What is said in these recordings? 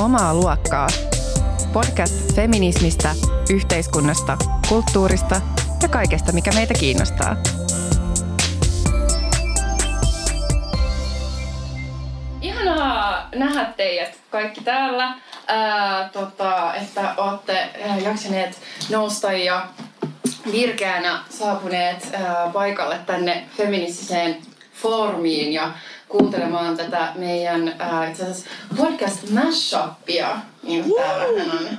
Omaa luokkaa. Podcast feminismistä, yhteiskunnasta, kulttuurista ja kaikesta, mikä meitä kiinnostaa. Ihanaa nähdä teidät kaikki täällä, että olette jaksaneet nousta ja virkeänä saapuneet paikalle tänne feministiseen foorumiin ja kuuntelemaan tätä meidän itse asiassa podcast-mashuppia, niin kuin täällähän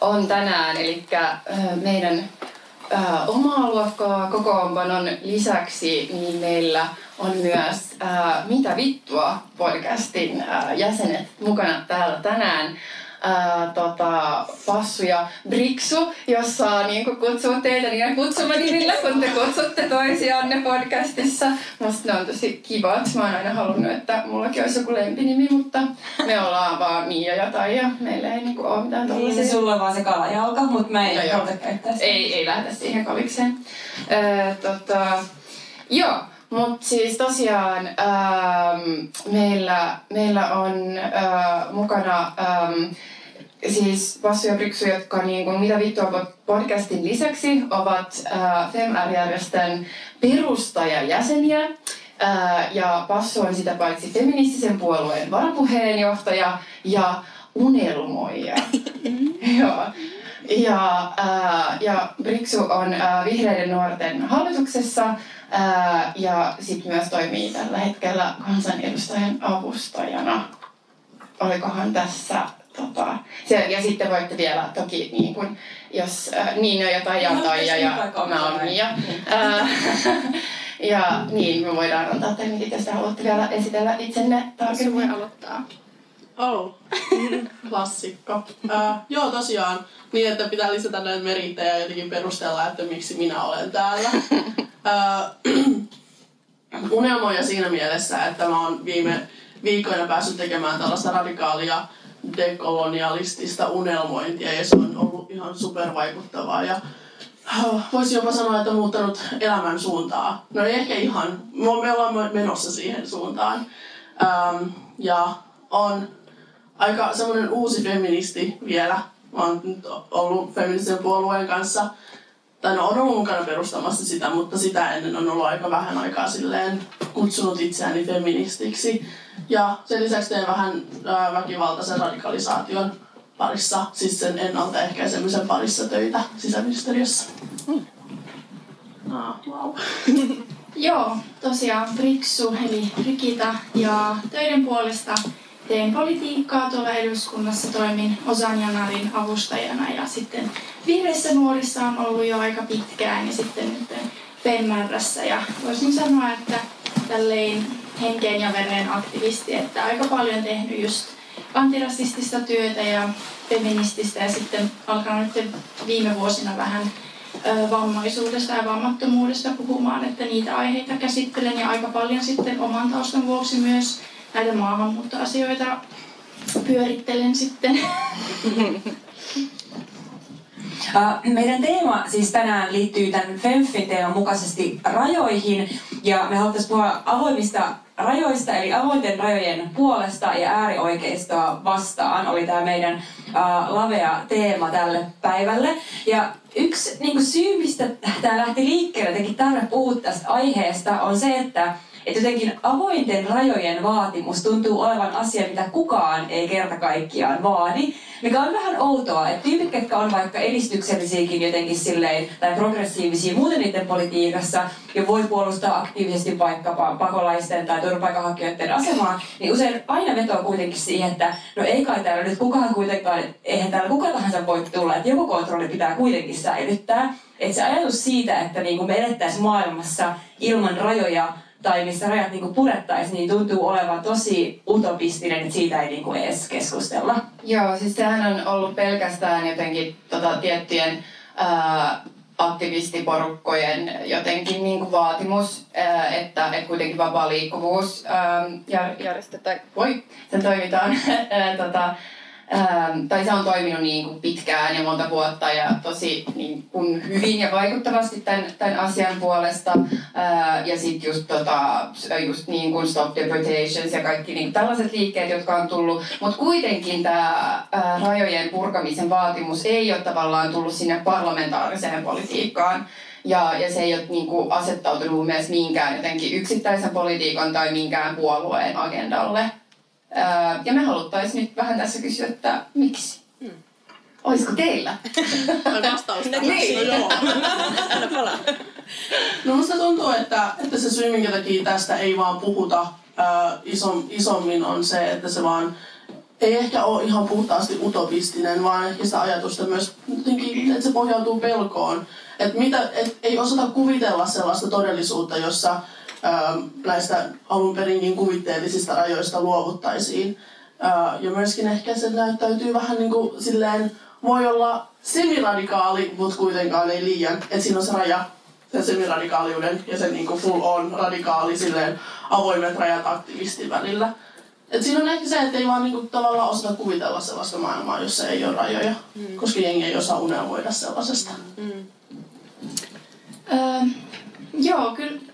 on tänään. Eli meidän omaa luokkaa kokoonpanon lisäksi niin meillä on myös Mitä vittua podcastin jäsenet mukana täällä tänään. Passu ja Briksu, jos saa niin kutsua teitä niillä kutsumanimillä, kun te kutsutte toisianne podcastissa. Musta ne on tosi kivat. Mä oon aina halunnut, että mullakin olisi joku lempinimi, mutta me ollaan vaan Mia ja Taija. Meillä ei niinku ole mitään tollaisia. Niin se sulla on vaan se kalajalka, mutta mä en haluta käyttää sitä. Ei lähdetä siihen kavikseen. Joo. Mut siis tosiaan meillä on mukana siis Passu ja Briksu, jotka niinku Mitä vittua podcastin lisäksi ovat FemR-järjestön perustajajäseniä. Ja Passu on sitä paitsi feministisen puolueen varapuheenjohtaja ja unelmoija. Joo. Ja Briksu on vihreiden nuorten hallituksessa ja sitten myös toimii tällä hetkellä kansanedustajan avustajana. Olikohan tässä ja sitten voitte vielä toki niin kun, jos Niina jotain Taija ja mä oon Mia. Ja niin me voidaan antaa teille, jos te haluatte vielä esitellä itsenne tarkemmin. Voi aloittaa. Klassikko. Joo, tosiaan. Niin, että pitää lisätä näitä merittejä ja jotenkin perustella, että miksi minä olen täällä. Unelmoja siinä mielessä, että mä oon viime viikkoina päässyt tekemään tällaista radikaalia dekolonialistista unelmointia ja se on ollut ihan supervaikuttavaa. Ja voisi jopa sanoa, että muuttanut elämän suuntaa. No ei ehkä ihan. Me ollaan menossa siihen suuntaan. Ja on aika semmoinen uusi feministi vielä. Mä oon nyt ollut feministisen puolueen kanssa, tai no, on ollut mukana perustamassa sitä, mutta sitä ennen on ollut aika vähän aikaa silleen kutsunut itseäni feministiksi. Ja sen lisäksi teen vähän väkivaltaisen radikalisaation parissa, siis sen ennaltaehkäisemisen parissa töitä sisäministeriössä. Joo, tosiaan Briksu eli Rikita ja töiden puolesta. Teen politiikkaa tuolla eduskunnassa, toimin Ozan Janarin avustajana ja sitten vihreissä nuorissa on ollut jo aika pitkään ja sitten nyt FemR:ssä ja voisin sanoa, että tälleen henkeen ja veren aktivisti, että aika paljon tehnyt just antirasistista työtä ja feminististä ja sitten alkanut nyt viime vuosina vähän vammaisuudesta ja vammattomuudesta puhumaan, että niitä aiheita käsittelen ja aika paljon sitten oman taustan vuoksi myös näitä maahanmuuttoasioita pyörittelen sitten. Meidän teema siis tänään liittyy tämän FEMFin-teeman mukaisesti rajoihin ja me haluttaisiin puhua avoimista rajoista eli avointen rajojen puolesta ja äärioikeistoa vastaan oli tämä meidän lavea teema tälle päivälle. Ja yksi niin kuin syy, mistä tämä lähti liikkeelle, jotenkin tarve puhua tästä aiheesta on se, että jotenkin avointen rajojen vaatimus tuntuu olevan asia, mitä kukaan ei kerta kaikkiaan vaadi, mikä on vähän outoa, että tyypit, jotka on vaikka edistyksellisiäkin jotenkin silleen, tai progressiivisia muuten niiden politiikassa, ja voi puolustaa aktiivisesti vaikkapa pakolaisten tai turvapaikanhakijoiden asemaa, niin usein aina vetoa kuitenkin siihen, että no ei kai täällä nyt kukaan kuitenkaan, eihän täällä kuka tahansa voi tulla, että joku kontrolli pitää kuitenkin säilyttää. Että se ajatus siitä, että niin kuin me elettäisiin maailmassa ilman rajoja, tai missä rajat niinku purettaisiin, niin tuntuu olevan tosi utopistinen, että siitä ei niinku edes keskustella. Joo, siis sehän on ollut pelkästään jotenkin tiettyjen aktivistiporukkojen jotenkin niinku vaatimus, että kuitenkin vapaa liikkuvuus järjestetään, sen toimitaan Tai se on toiminut niin kuin pitkään ja monta vuotta ja tosi niin kuin hyvin ja vaikuttavasti tämän asian puolesta. Ja sitten just niin kuin Stop Deportations ja kaikki niin tällaiset liikkeet, jotka on tullut. Mutta kuitenkin tämä rajojen purkamisen vaatimus ei ole tavallaan tullut sinne parlamentaariseen politiikkaan. Ja se ei ole niin kuin asettautunut mun mielestä minkään jotenkin yksittäisen politiikan tai minkään puolueen agendalle. Ja me haluttaisiin nyt vähän tässä kysyä, että miksi? Olisiko teillä? On vastausta. Niin. No joo. Älä palaa. No musta tuntuu, että se syy, minkä takia tästä ei vaan puhuta isommin, on se, että se vaan ei ehkä ole ihan puhtaasti utopistinen, vaan ehkä sitä ajatusta myös jotenkin, että se pohjautuu pelkoon. Että ei osata kuvitella sellaista todellisuutta, jossa näistä alun perinkin kuvitteellisista rajoista luovuttaisiin. Ja myöskin ehkä se näyttäytyy vähän niin kuin silleen, voi olla semiradikaali, mutta kuitenkaan ei liian. Että siinä on se raja, sen semiradikaaliuden ja sen niin kuin full on radikaali silleen avoimet rajat aktivistin välillä. Et siinä on ehkä se, että ei vaan niinku tavallaan osata kuvitella sellaista maailmaa, jossa ei ole rajoja, koska jengi ei osaa unelmoida sellaisesta. Joo,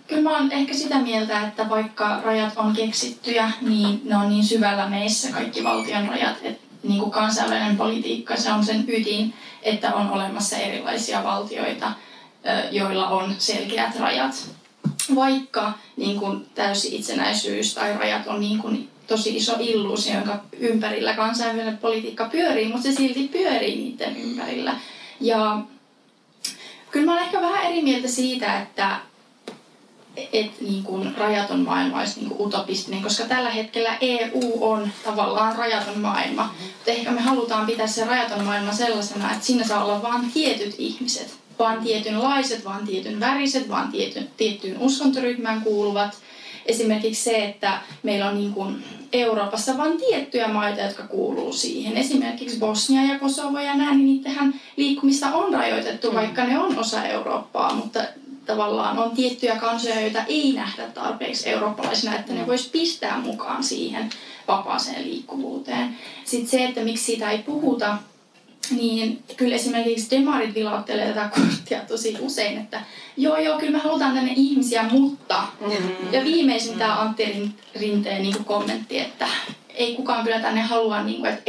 kyllä mä oon ehkä sitä mieltä, että vaikka rajat on keksittyjä, niin ne on niin syvällä meissä kaikki valtion rajat, että niinku kansainvälinen politiikka, se on sen ydin, että on olemassa erilaisia valtioita, joilla on selkeät rajat. Vaikka niin kun täysi itsenäisyys tai rajat on niin kun tosi iso illuusio, jonka ympärillä kansainvälinen politiikka pyörii, mutta se silti pyörii niiden ympärillä. Ja kyllä mä olen ehkä vähän eri mieltä siitä, että niin kun rajaton maailma olisi niin kun utopistinen, koska tällä hetkellä EU on tavallaan rajaton maailma. Mutta ehkä me halutaan pitää se rajaton maailma sellaisena, että siinä saa olla vain tietyt ihmiset. Vaan tietynlaiset, vaan tietyn väriset, vaan tiettyyn uskontoryhmään kuuluvat. Esimerkiksi se, että meillä on niin kuin Euroopassa vain tiettyjä maita, jotka kuuluu siihen. Esimerkiksi Bosnia ja Kosovo ja nämä, niin niitähän liikkumista on rajoitettu, vaikka ne on osa Eurooppaa. Mutta tavallaan on tiettyjä kansoja, joita ei nähdä tarpeeksi eurooppalaisina, että ne voisi pistää mukaan siihen vapaaseen liikkuvuuteen. Sitten se, että miksi siitä ei puhuta. Niin kyllä esimerkiksi demarit vilauttelee tätä korttia tosi usein, että joo, kyllä me halutaan tänne ihmisiä, mutta... Ja viimeisin tämä Antti Rinteen niin kuin kommentti, että ei kukaan kyllä tänne halua, niin kuin, että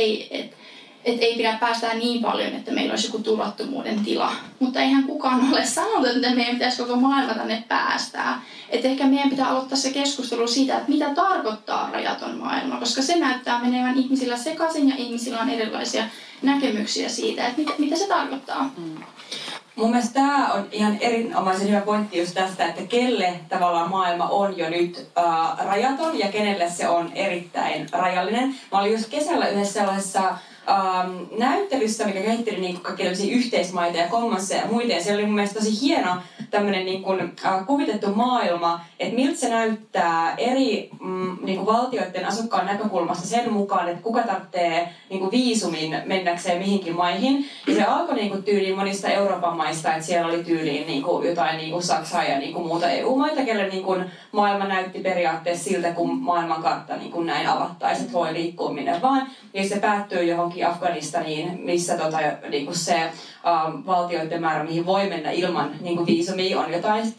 ei pidä päästää niin paljon, että meillä olisi joku turvattomuuden tila. Mutta eihän kukaan ole sanonut, että meidän pitäisi koko maailma tänne päästää. Että ehkä meidän pitää aloittaa se keskustelu siitä, että mitä tarkoittaa rajaton maailma, koska se näyttää menevän ihmisillä sekaisin ja ihmisillä on erilaisia näkemyksiä siitä, että mitä se tarkoittaa. Mun mielestä tämä on ihan erinomaisen hyvä pointti just tästä, että kelle tavallaan maailma on jo nyt rajaton ja kenelle se on erittäin rajallinen. Mä olin just kesällä yhdessä sellaisessa näyttelyssä, mikä kehitteli niin kaikkia yhteismaita ja kommasseja ja muita. Ja se oli mun mielestä tosi hieno tämmöinen niin kuin, kuvitettu maailma, että miltä se näyttää eri niin kuin valtioiden asukkaan näkökulmasta sen mukaan, että kuka tarvitsee niin kuin viisumin mennäkseen mihinkin maihin. Ja se alkoi niin kuin tyyliin monista Euroopan maista, että siellä oli tyyliin niin kuin jotain niin kuin Saksaa ja niin kuin muuta EU-maita, kelle niin kuin maailma näytti periaatteessa siltä, kun maailmankartta niin kuin näin avattaisi, että voi liikkua minne vaan. Ja se päättyy johonkin Afganistaniin, missä niinku se valtioiden määrä, mihin voi mennä ilman niinku viisumia, on jotain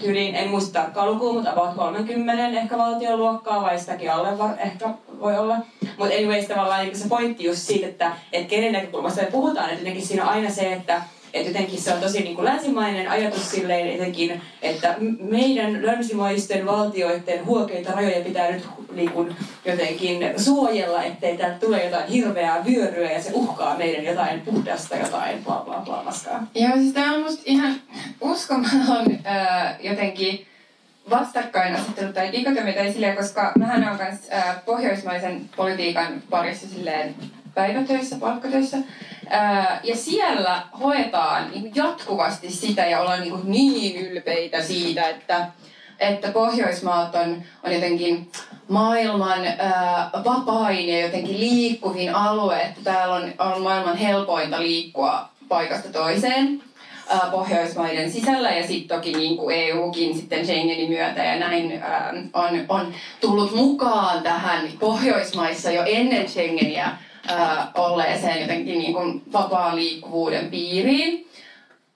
tyyliin, en muista tarkkaan lukua, mutta about 30 ehkä valtion luokkaa, vai sitäkin alle ehkä voi olla. Mutta anyways, tavallaan niinku se pointti just siitä, että kenen näkökulmasta me puhutaan, että jotenkin siinä on aina se, että jotenkin se on tosi niin kuin länsimainen ajatus silleen jotenkin, että meidän länsimaisten valtioiden huokeita rajoja pitää nyt niin kuin jotenkin suojella, ettei täältä tule jotain hirveää vyöryä ja se uhkaa meidän jotain puhdasta jotain bla bla bla paskaa. Joo, siis tämä on musta ihan uskomaton jotenkin vastakkainasettelu tai dikotomia silleen, koska mähän olen myös pohjoismaisen politiikan parissa silleen päivätöissä, palkkatöissä. Ja siellä hoetaan jatkuvasti sitä ja ollaan niin ylpeitä siitä, että Pohjoismaat on jotenkin maailman vapain ja jotenkin liikkuvin alue, että täällä on maailman helpointa liikkua paikasta toiseen Pohjoismaiden sisällä ja sitten toki niin kuin EUkin sitten Schengenin myötä ja näin on tullut mukaan tähän Pohjoismaissa jo ennen Schengeniä olleeseen jotenkin niin kuin vapaan liikkuvuuden piiriin.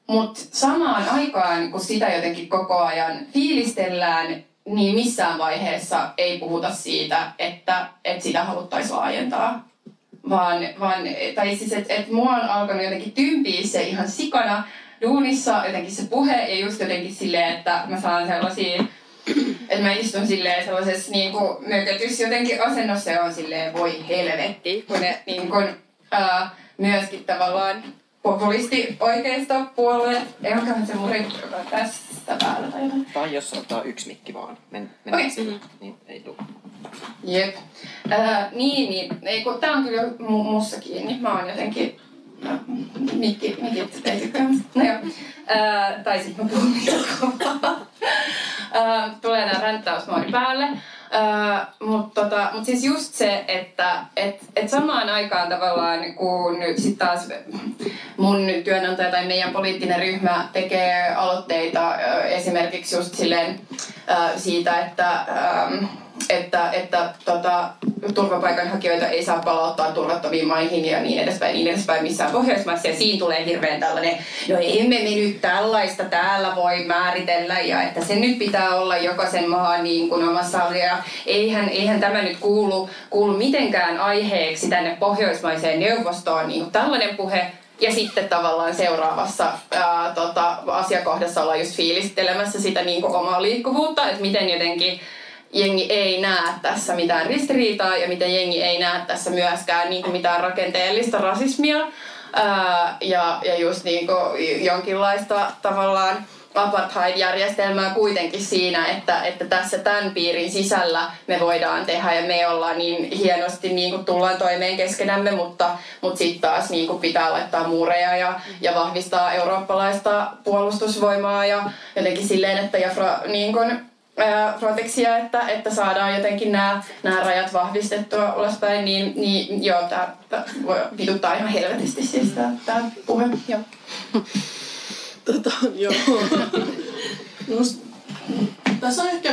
Mutta samaan aikaan, kun sitä jotenkin koko ajan fiilistellään, niin missään vaiheessa ei puhuta siitä, että sitä haluttaisiin laajentaa. Vaan mua on alkanut jotenkin tympiä se ihan sikana duunissa jotenkin se puhe ja just jotenkin silleen, että mä saan sellaisia, että mä istun silleen sellaisessa niinku mökötys jotenkin asennossa ja on silleen voi helvetti, kun ne niinku, myöskin tavallaan populisti oikeisto puolue. Ei onkaan se mun rinkki, joka on tästä päällä tai jotain. Tai jos ottaa yksi mikki vaan. Okei. Okay. Niin ei tule. Jep. Tää on kyllä musta kiinni. Mä oon jotenkin... mikit ei tykkää. No joo. Tai sit mä puhun kovaa. Tulee nää ränttäysmoodi päälle. Mutta siis just se, että et samaan aikaan tavallaan kun sit taas mun työnantaja tai meidän poliittinen ryhmä tekee aloitteita esimerkiksi just silleen siitä, että turvapaikanhakijoita ei saa palauttaa turvattomiin maihin ja niin edespäin missään Pohjoismaissa. Ja siinä tulee hirveän tällainen, no emme me nyt tällaista täällä voi määritellä ja että se nyt pitää olla jokaisen maan niin kuin omassa alueella. Ja eihän tämä nyt kuulu mitenkään aiheeksi tänne Pohjoismaiseen neuvostoon niin kuin tällainen puhe. Ja sitten tavallaan seuraavassa asiakohdassa ollaan just fiilistelemässä sitä niin kuin omaa liikkuvuutta, että miten jotenkin jengi ei näe tässä mitään ristiriitaa ja miten jengi ei näe tässä myöskään niin kuin mitään rakenteellista rasismia ja just niin kuin jonkinlaista tavallaan apartheid-järjestelmää kuitenkin siinä, että tässä tämän piirin sisällä me voidaan tehdä ja me ollaan niin hienosti niin kuin tullaan toimeen keskenämme, mutta sitten taas niin kuin pitää laittaa muureja ja vahvistaa eurooppalaista puolustusvoimaa ja jotenkin silleen, että niin kuin proteksia, että saadaan jotenkin nämä rajat vahvistettua ulospäin, niin joo, tämä voi vituttaa ihan helvetisti siis tämä puhe. Joo. Joo. Tässä on ehkä,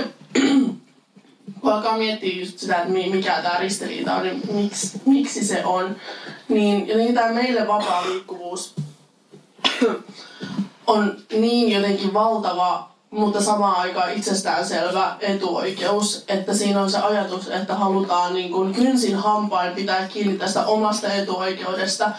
kun alkaa miettiä just sitä, että mikä tämä ristiriita on, niin miksi se on, niin jotenkin tämä meille vapaa liikkuvuus on niin jotenkin valtava, mutta samaan aikaan itsestäänselvä etuoikeus, että siinä on se ajatus, että halutaan niin kuin kynsin hampain pitää kiinni tästä omasta etuoikeudesta,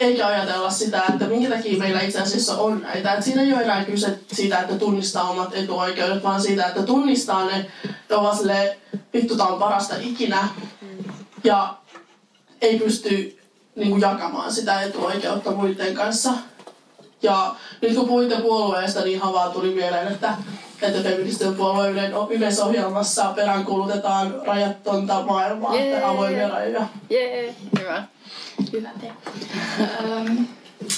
eikä ajatella sitä, että minkä takia meillä itse asiassa on näitä. Et siinä ei ole enää kyse siitä, että tunnistaa omat etuoikeudet, vaan siitä, että tunnistaa ne ja on vaan silleen, vittu, tää on parasta ikinä. Ja ei pysty niin kuin jakamaan sitä etuoikeutta muiden kanssa. Ja nyt kun puhuitte puolueesta, niin ihan vaan tuli mieleen, että feministinen puolueen yleisohjelmassa peräänkuulutetaan rajatonta maailmaa ja avoimia rajoja. Jee, hyvä. Hyvä te.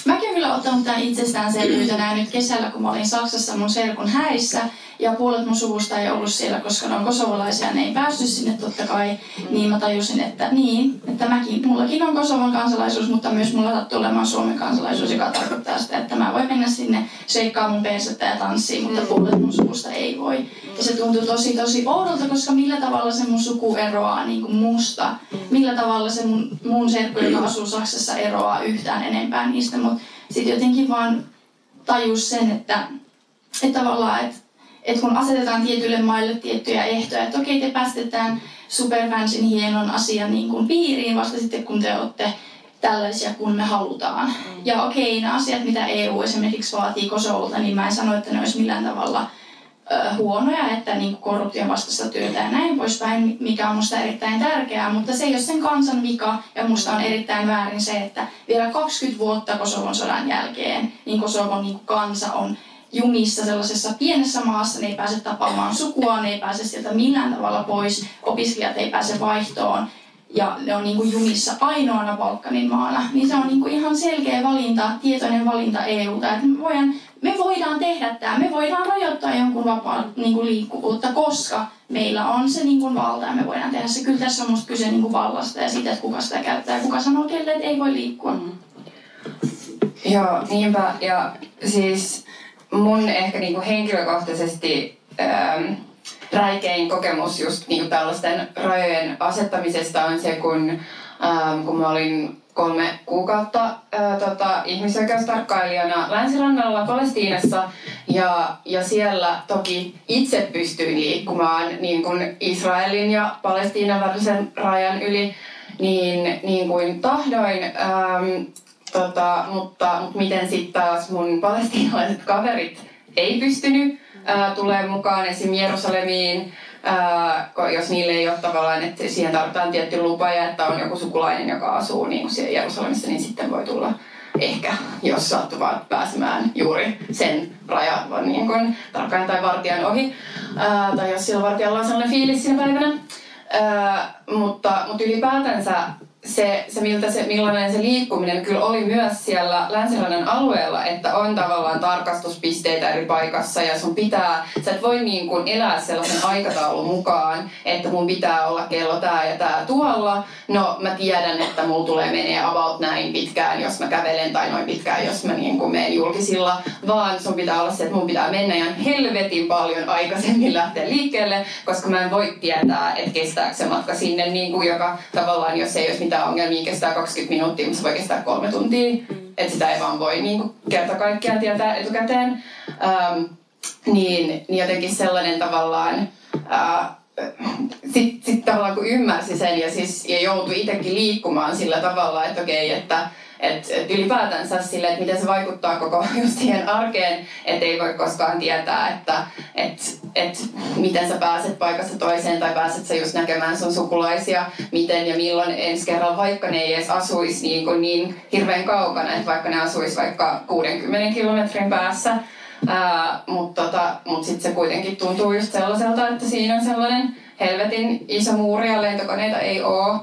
Mäkin kyllä ottanut tämän itsestäänselvyytenä nyt kesällä, kun mä olin Saksassa mun serkun häissä. Ja puolet mun suvusta ei ollut siellä, koska ne on kosovolaisia ja ne ei päässyt sinne totta kai. Niin mä tajusin, että mullakin on Kosovon kansalaisuus, mutta myös mulla sattuu olemaan Suomen kansalaisuus, joka tarkoittaa sitä, että mä voin mennä sinne seikkaa mun pensettä ja tanssii, mutta puolet mun suvusta ei voi. Ja se tuntuu tosi tosi oudolta, koska millä tavalla se mun suku eroaa niin kuin musta. Millä tavalla se mun serkku, joka asuu Saksassa, eroaa yhtään enempää niistä. Mutta sitten jotenkin vaan tajus sen, että tavallaan, että kun asetetaan tietyille maille tiettyjä ehtoja, että okei, te päästetään superfansin hienon asian niin kuin piiriin vasta sitten, kun te olette tällaisia kuin me halutaan. Ja okei, nämä asiat, mitä EU esimerkiksi vaatii Kosovolta, niin mä en sano, että ne olisi millään tavalla huonoja, että niin kuin korruption vastaista työtä ja näin poispäin, mikä on musta erittäin tärkeää, mutta se ei ole sen kansan vika ja musta on erittäin väärin se, että vielä 20 vuotta Kosovon sodan jälkeen niin Kosovon niin kuin kansa on jumissa sellaisessa pienessä maassa, ne ei pääse tapaamaan sukua, ne ei pääse sieltä millään tavalla pois, opiskelijat ei pääse vaihtoon ja ne on niin kuin jumissa ainoana Balkanin maana. Niin se on niin kuin ihan selkeä valinta, tietoinen valinta EUta, että me voidaan tehdä tämä, me voidaan rajoittaa jonkun vapaan niin kuin liikkuvuutta, koska meillä on se niin kuin valta ja me voidaan tehdä se. Kyllä tässä on musta kyse niin kuin vallasta ja siitä, että kuka sitä käyttää ja kuka sanoo kelle, että ei voi liikkua. Joo, niinpä. Ja siis mun ehkä niinku henkilökohtaisesti räikein kokemus just niinku tällaisten rajojen asettamisesta on se, kun kun mä olin 3 kuukautta ihmisoikeustarkkailijana länsirannalla Palestiinassa ja siellä toki itse pystyin liikkumaan niin kuin Israelin ja Palestiinan välisen rajan yli niin kuin tahdoin. Mutta miten sitten taas mun palestiinalaiset kaverit ei pystynyt tulemaan mukaan esim. Jerusalemiin, jos niille ei ole tavallaan, että siihen tarvitaan tietty lupa ja että on joku sukulainen, joka asuu niin kuin siellä Jerusalemissa, niin sitten voi tulla ehkä, jos saattu vaan pääsemään juuri sen rajan niin kuin tarkkaan tai vartijan ohi, tai jos sillä vartijalla on sellainen fiilis siinä päivänä. Mutta ylipäätänsä millainen se liikkuminen kyllä oli myös siellä länsirannan alueella, että on tavallaan tarkastuspisteitä eri paikassa ja sä et voi niin kuin elää sellaisen aikataulun mukaan, että mun pitää olla kello tää ja tää tuolla. No mä tiedän, että mulla tulee menee about näin pitkään, jos mä kävelen tai noin pitkään, jos mä niin kuin menen julkisilla, vaan sun pitää olla se, että mun pitää mennä ihan helvetin paljon aikaisemmin lähteä liikkeelle, koska mä en voi tietää, että kestääkö se matka sinne, niin kuin joka tavallaan, jos ei olisi tämä ongelmia kestää 20 minuuttia, mutta se voi kestää 3 tuntia. Että sitä ei vaan voi niin kerta kaikkiaan tietää etukäteen. Niin jotenkin sellainen tavallaan, sit tavallaan kun ymmärsi sen ja joutui itsekin liikkumaan sillä tavalla, että okei, että ylipäätänsä sille, että miten se vaikuttaa koko just siihen arkeen, että ei voi koskaan tietää, että miten sä pääset paikasta toiseen tai pääset sä just näkemään sun sukulaisia, miten ja milloin ensi kerralla, vaikka ne ei edes asuisi niin hirveän kaukana, että vaikka ne asuisi vaikka 60 kilometrin päässä, mutta sitten se kuitenkin tuntuu just sellaiselta, että siinä on sellainen helvetin iso muuri ja lentokoneita ei ole,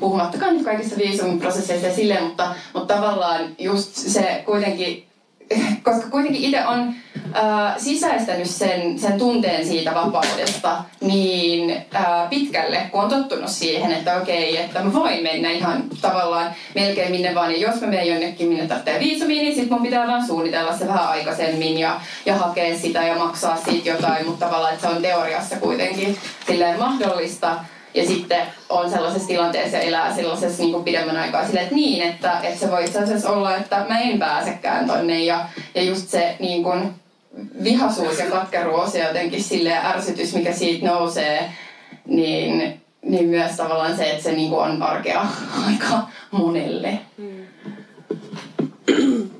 puhumattakaan nyt kaikista viisumiprosesseista ja silleen, mutta tavallaan just se kuitenkin, koska kuitenkin itse on sisäistänyt sen tunteen siitä vapaudesta niin pitkälle, kun on tottunut siihen, että okei, että mä voin mennä ihan tavallaan melkein minne vaan, ja jos mä menen jonnekin, minne tarvitsee viisumia, niin sit mun pitää vaan suunnitella se vähän aikaisemmin ja hakea sitä ja maksaa siitä jotain, mutta tavallaan, että se on teoriassa kuitenkin silleen mahdollista. Ja sitten on sellaisessa tilanteessa ja elää sellaisessa niin kuin pidemmän aikaa silleen, että se voi itse asiassa olla, että mä en pääsekään tonne. Ja just se niin kuin vihaisuus ja katkeruus ja jotenkin silleen ärsytys, mikä siitä nousee, niin myös tavallaan se, että se niin kuin on arkea aika monelle.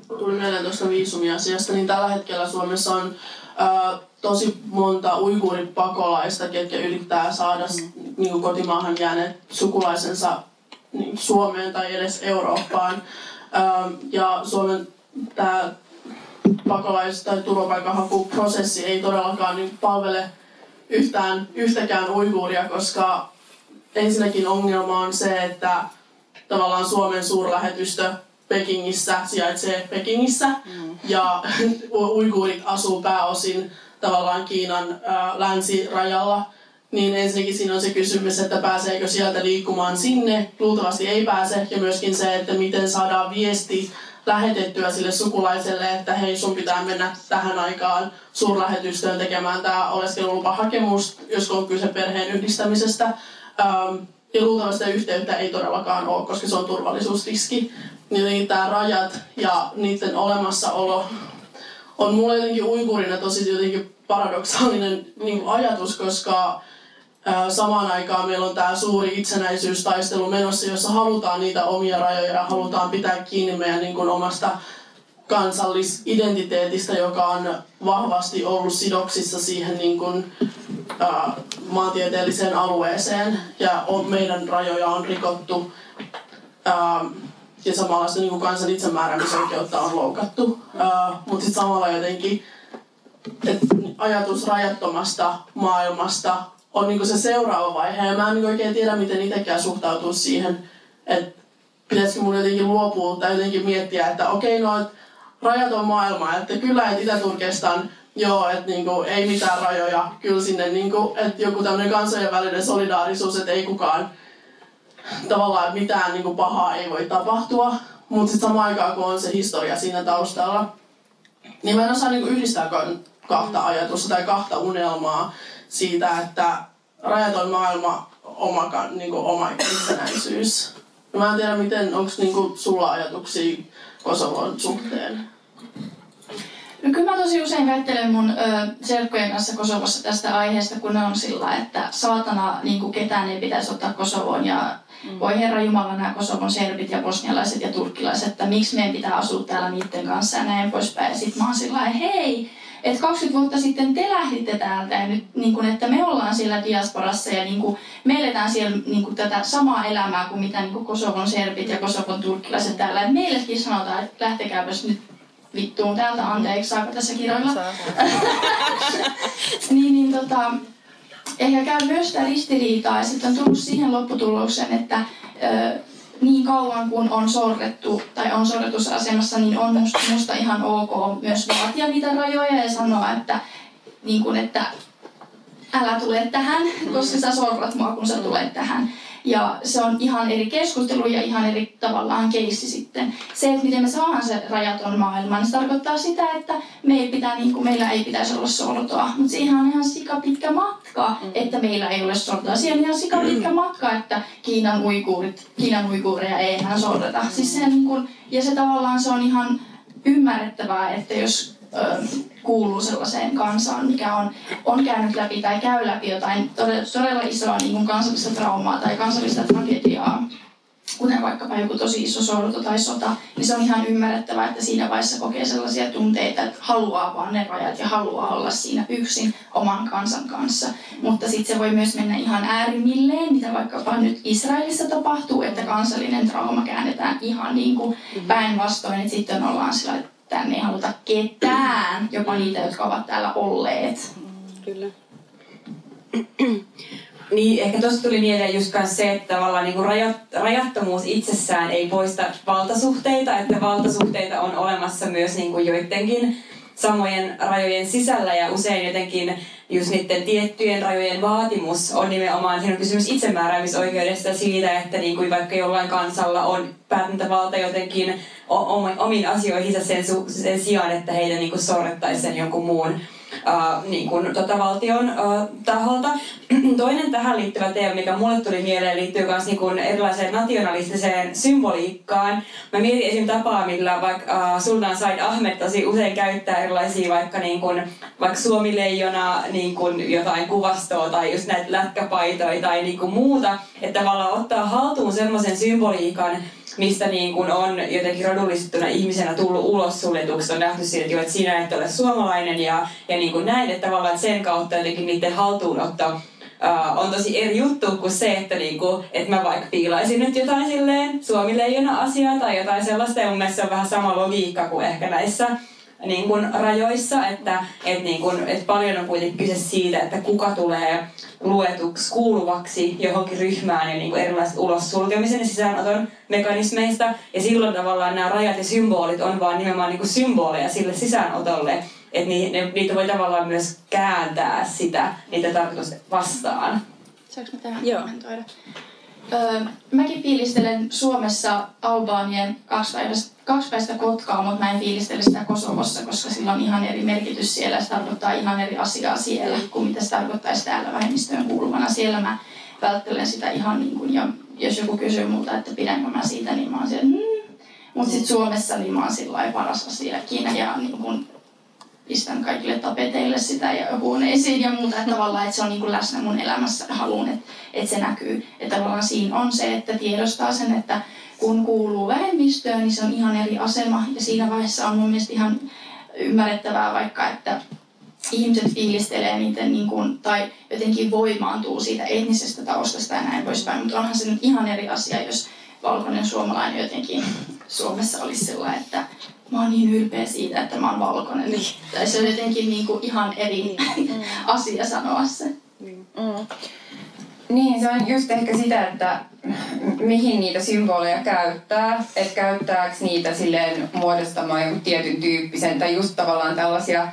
Tuli mieleen tuosta viisumiasiasta, niin tällä hetkellä Suomessa on tosi monta uiguuripakolaista, ketkä yrittää saada niin kotimaahan jääneet sukulaisensa niin Suomeen tai edes Eurooppaan. Ja Suomen tämä pakolais- tai turvapaikanhakuprosessi ei todellakaan niin palvele yhtäkään uiguuria, koska ensinnäkin ongelma on se, että tavallaan Suomen suurlähetystö Pekingissä sijaitsee Pekingissä ja uiguurit asuu pääosin tavallaan Kiinan länsirajalla, niin ensinnäkin siinä on se kysymys, että pääseekö sieltä liikkumaan sinne. Luultavasti ei pääse, ja myöskin se, että miten saadaan viesti lähetettyä sille sukulaiselle, että hei, sun pitää mennä tähän aikaan suurlähetystöön tekemään tämä oleskelulupahakemus, jos on kyse perheen yhdistämisestä. Ja luultavasti yhteyttä ei todellakaan ole, koska se on turvallisuusriski. Jotenkin tämä rajat ja niiden olemassaolo on mulle jotenkin uiguurina tosi jotenkin paradoksaalinen niin ajatus, koska samaan aikaan meillä on tämä suuri itsenäisyystaistelu menossa, jossa halutaan niitä omia rajoja ja halutaan pitää kiinni meidän niin kuin omasta kansallisidentiteetistä, joka on vahvasti ollut sidoksissa siihen niin kuin maantieteelliseen alueeseen ja meidän rajoja on rikottu. Ja samalla sitä niin kansan itsemääräämisoikeutta on loukattu, mutta sitten samalla jotenkin ajatus rajattomasta maailmasta on niin se seuraava vaihe. Ja mä en oikein tiedä, miten itsekään suhtautuu siihen, että pitäisikö mun jotenkin luopua tai jotenkin miettiä, että okei, rajaton maailma, että kyllä, että Itä-Turkestaan joo, että niinku, ei mitään rajoja, kyllä sinne, niinku, että joku tämmöinen kansojen välinen solidaarisuus, että ei kukaan tavallaan mitään niin kuin pahaa ei voi tapahtua, mutta sitten samaan aikaan kun on se historia siinä taustalla, niin mä en osaa niin kuin yhdistää kahta ajatusta tai kahta unelmaa siitä, että rajaton maailma oma itsenäisyys. Mä en tiedä, onko sulla ajatuksia Kosovon suhteen? No kyllä mä tosi usein väittelen mun serkkojen kanssa Kosovossa tästä aiheesta, kun ne on sillä, että saatana niin ketään ei pitäisi ottaa Kosovoon ja voi herra jumala nämä Kosovon serbit ja bosnialaiset ja turkkilaiset, että miksi meidän pitää asua täällä niiden kanssa ja näin poispäin. Ja sit mä oon sillä, hei, että 20 vuotta sitten te lähditte täältä ja nyt, niin kun, että me ollaan siellä diasporassa ja niin kun, me eletään siellä niin kun, tätä samaa elämää kuin mitä niin kun Kosovon serbit ja Kosovon turkkilaiset täällä. Et meillekin sanotaan, että lähtekääpäs nyt vittuun täältä, anteeksi, saako tässä kirjoilla? niin, ehkä käy myös sitä ristiriitaa ja sitten on tullut siihen lopputulokseen, että niin kauan kun on sorrettu tai on sorretussa asemassa, niin on musta ihan ok myös vaatia niitä rajoja ja sanoa, että, niin kun, että älä tule tähän, koska sä sorrat mua, kun sä tulet tähän. Ja se on ihan eri keskustelu ja ihan eri tavallaan keissi sitten. Se, että miten me saadaan se rajaton maailma, niin se tarkoittaa sitä, että meillä ei pitäisi olla sortoa. Mutta siihen on ihan sikapitkä matka, että meillä ei ole sortoa. Siihen on ihan sikapitkä matka, että Kiinan uiguureja ei enää sorreta. Siis se, ja se tavallaan se on ihan ymmärrettävää, että jos kuuluu sellaiseen kansaan, mikä on käynyt läpi tai käy läpi jotain todella isoa niin kuin kansallista traumaa tai kansallista tragediaa, kuten vaikkapa joku tosi iso sorto tai sota, niin se on ihan ymmärrettävää, että siinä vaiheessa kokee sellaisia tunteita, että haluaa vaan ne rajat ja haluaa olla siinä yksin oman kansan kanssa. Mutta sitten se voi myös mennä ihan äärimmilleen, mitä vaikkapa nyt Israelissa tapahtuu, että kansallinen trauma käännetään ihan niin kuin päinvastoin, että sitten ollaan sillä, tänne ei haluta ketään, jopa niitä, jotka ovat täällä olleet. Kyllä. Niin, ehkä tuossa tuli mieleen just se, että tavallaan niin kuin rajattomuus itsessään ei poista valtasuhteita, että valtasuhteita on olemassa myös niin kuin joidenkin samojen rajojen sisällä ja usein jotenkin just niiden tiettyjen rajojen vaatimus on nimenomaan, siinä on kysymys itsemääräämisoikeudesta siitä, että niin kuin vaikka jollain kansalla on päätäntävalta jotenkin omiin asioihinsa sen sijaan, että heidän niin kuin sorrettaisiin sen jonkun muun valtion taholta. Toinen tähän liittyvä teema, mikä mulle tuli mieleen, liittyy myös niin erilaiseen nationalistiseen symboliikkaan. Mä mietin esim. Tapaa, millä vaikka Sultan Said Ahmed tosi usein käyttää erilaisia vaikka Suomi-leijona niin kuin jotain kuvastoa tai just näitä lätkäpaitoja tai niin kuin muuta, että tavallaan ottaa haltuun semmoisen symboliikan, mistä niin kun on jotenkin rodullistettuna ihmisenä tullut ulos suljetuksi, on nähty silti, että sinä et ole suomalainen ja niin kuin näin, että tavallaan sen kautta jotenkin niiden haltuunotto on tosi eri juttu kuin se, että, niin kuin, että mä vaikka piilaisin nyt jotain silleen Suomi-leijona-asiaa tai jotain sellaista, ja mun mielestä se on vähän sama logiikka kuin ehkä näissä niin kuin rajoissa, että paljon on kuitenkin kyse siitä, että kuka tulee luetuksi, kuuluvaksi johonkin ryhmään ja niin kuin erilaiset ulossulkemisen ja sisäänoton mekanismeista. Ja silloin tavallaan nämä rajat ja symbolit on vaan nimenomaan niin kuin symboleja sille sisäänotolle, että niitä voi tavallaan myös kääntää niitä tarkoitusta vastaan. Saanko mä tähän kommentoida? Mäkin fiilistelen Suomessa Albaanien kaksipäistä kotkaa, mutta mä en fiilistele sitä Kosovossa, koska sillä on ihan eri merkitys siellä. Se tarkoittaa ihan eri asiaa siellä kuin mitä se tarkoittaisi täällä vähemmistöön kuuluvana. Siellä mä välttelen sitä ihan niin kuin, ja jos joku kysyy multa, että pidänkö mä siitä, niin mä oon siellä, mutta sitten Suomessa niin mä oon sillä paras asiakin ja niin kuin pistän kaikille tapeteille sitä ja huoneisiin ja muuta, että tavallaan että se on niin kuin läsnä mun elämässä, haluan, että se näkyy. Että tavallaan siinä on se, että tiedostaa sen, että kun kuuluu vähemmistöön, niin se on ihan eri asema ja siinä vaiheessa on mun mielestä ihan ymmärrettävää vaikka, että ihmiset fiilistelee niiden niin kuin, tai jotenkin voimaantuu siitä etnisestä taustasta ja näin poispäin, mutta onhan se nyt ihan eri asia, jos valkoinen suomalainen jotenkin Suomessa olisi sellainen, että mä oon niin ylpeä siitä, että mä oon valkoinen. Niin. Tai se on jotenkin niinku ihan eri asia sanoa se. Niin, se on just ehkä sitä, että mihin niitä symboleja käyttää. Että käyttääkö niitä silleen muodostamaan jonkun tietyn tyyppisen tai just tavallaan tällaisia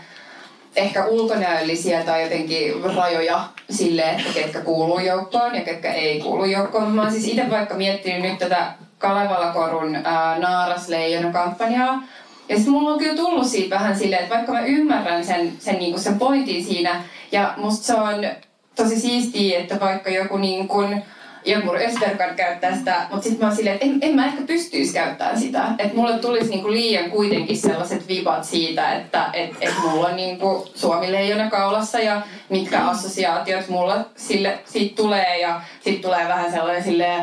ehkä ulkonäöllisiä tai jotenkin rajoja sille, että ketkä kuuluu joukkoon ja ketkä ei kuulu joukkoon. Mä oon siis itse vaikka miettinyt nyt tätä Kalevalakorun naarasleijonakampanjaa. Ja sitten mulla on kyllä tullut siitä vähän silleen, että vaikka mä ymmärrän sen, niin kuin sen pointin siinä, ja musta se on tosi siistiä, että vaikka joku niin kuin joku Östergaard käyttää sitä, mutta sitten mä oon silleen, että en mä ehkä pystyisi käyttämään sitä. Että mulle tulisi niinku liian kuitenkin sellaiset vibat siitä, että et mulla on niinku suomileijona kaulassa ja mitkä assosiaatiot mulla sille, siitä tulee. Ja sit tulee vähän sellainen silleen,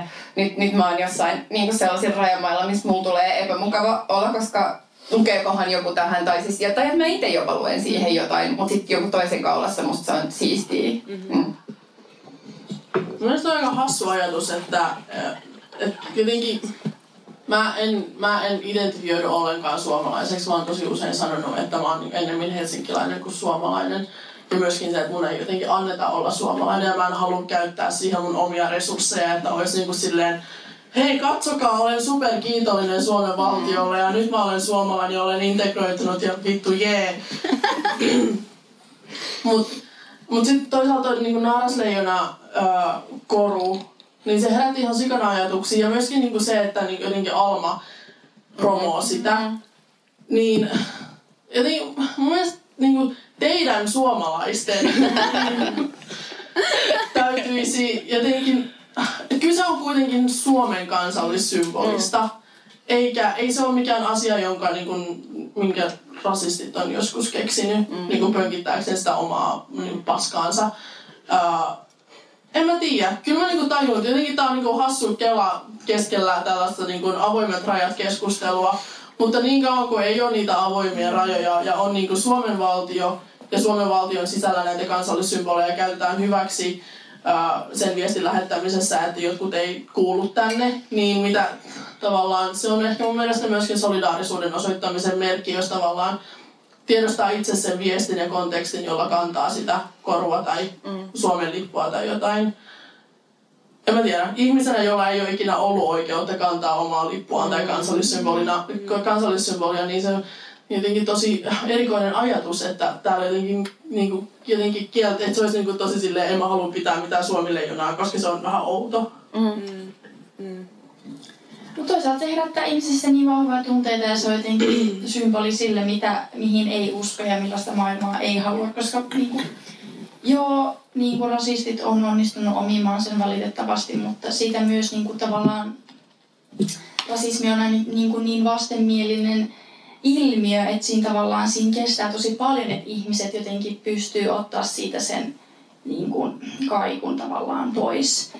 nyt mä oon jossain niinku sellaisilla rajamailla, missä mulla tulee epämukava olla, koska lukeekohan joku tähän, tai siis jotain, mä itse jopa luen siihen jotain, mutta sitten joku toisen kaulassa musta se on siistiä. Mm-hmm. Mm. Mielestäni on aika hassu ajatus, että jotenkin mä en identifioidu ollenkaan suomalaiseksi, vaan tosi usein sanonut, että mä oon ennemmin helsinkiläinen kuin suomalainen. Ja myöskin se, että mun ei jotenkin anneta olla suomalainen ja mä en halua käyttää siihen mun omia resursseja, että olisi niin kuin silleen, hei katsokaa, olen superkiitollinen Suomen valtiolle ja nyt mä olen suomalainen ja olen integroitunut ja vittu jee. Mut sitten toisaalta niinku naarasleijona koru, niin se herätti ihan sikana ajatuksia ja myöskin niinku se, että niinku jotenkin Alma promoo sitä. Niin jotenkin mun mielestä niinku teidän suomalaisten täytyisi jotenkin. Kyllä se on kuitenkin Suomen kansallissymbolista, eikä ei se ole mikään asia, jonka, niin kuin, minkä rasistit on joskus keksinyt niin pönkittääkseen sitä omaa niin paskaansa. En mä tiedä. Kyllä mä niin tajun, että jotenkin tää on niin hassu kela keskellä tällaista niin avoimet rajat keskustelua, mutta niin kauan kuin ei ole niitä avoimia rajoja ja on niin Suomen valtio ja Suomen valtion sisällä näitä kansallissymboleja käytetään hyväksi, sen viestin lähettämisessä, että jotkut ei kuulu tänne, niin mitä tavallaan se on ehkä mun mielestä myöskin solidaarisuuden osoittamisen merkki, jos tavallaan tiedostaa itse sen viestin ja kontekstin, jolla kantaa sitä korua tai Suomen lippua tai jotain. En mä tiedä, ihmisenä, jolla ei ole ikinä ollut oikeutta kantaa omaa lippuaan tai kansallissymbolia, niin se on jotenkin tosi erikoinen ajatus, että täällä jotenkin kieltä, että se olisi niin tosi silleen, en mä halua pitää mitään suomileijonaa, koska se on vähän outo. Mutta toisaalta se herättää ihmisissä niin vahvoja tunteita ja se on jotenkin symboli sille, mihin ei usko ja millaista maailmaa ei halua, koska rasistit on onnistunut omimaan sen valitettavasti, mutta siitä myös tavallaan rasismi on niin vastenmielinen ilmiö, että siinä tavallaan siinä kestää tosi paljon, että ihmiset jotenkin pystyy ottaa siitä sen kaikun tavallaan pois.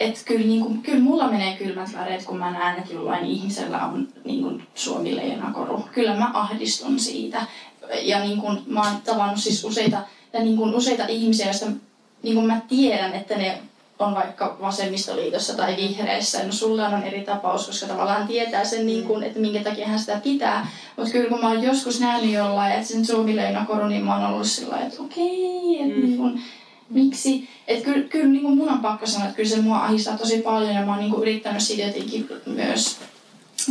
Että kyllä, kyllä mulla menee kylmät väreet, kun mä näen, että jollain ihmisellä on suomileijonakoru. Kyllä mä ahdistun siitä. Ja mä oon tavannut siis useita ihmisiä, joista mä tiedän, että ne on vaikka vasemmistoliitossa tai vihreissä. No sulla on eri tapaus, koska tavallaan tietää sen, että minkä takia hän sitä pitää. Mutta kyllä kun mä oon joskus nähnyt jollain, että sen suomileijonakoru, niin mä oon ollut sillä että okei, että miksi? Että kyllä mun on pakko sanoa, että kyllä se mua ahdistaa tosi paljon ja mä oon yrittänyt siitä jotenkin myös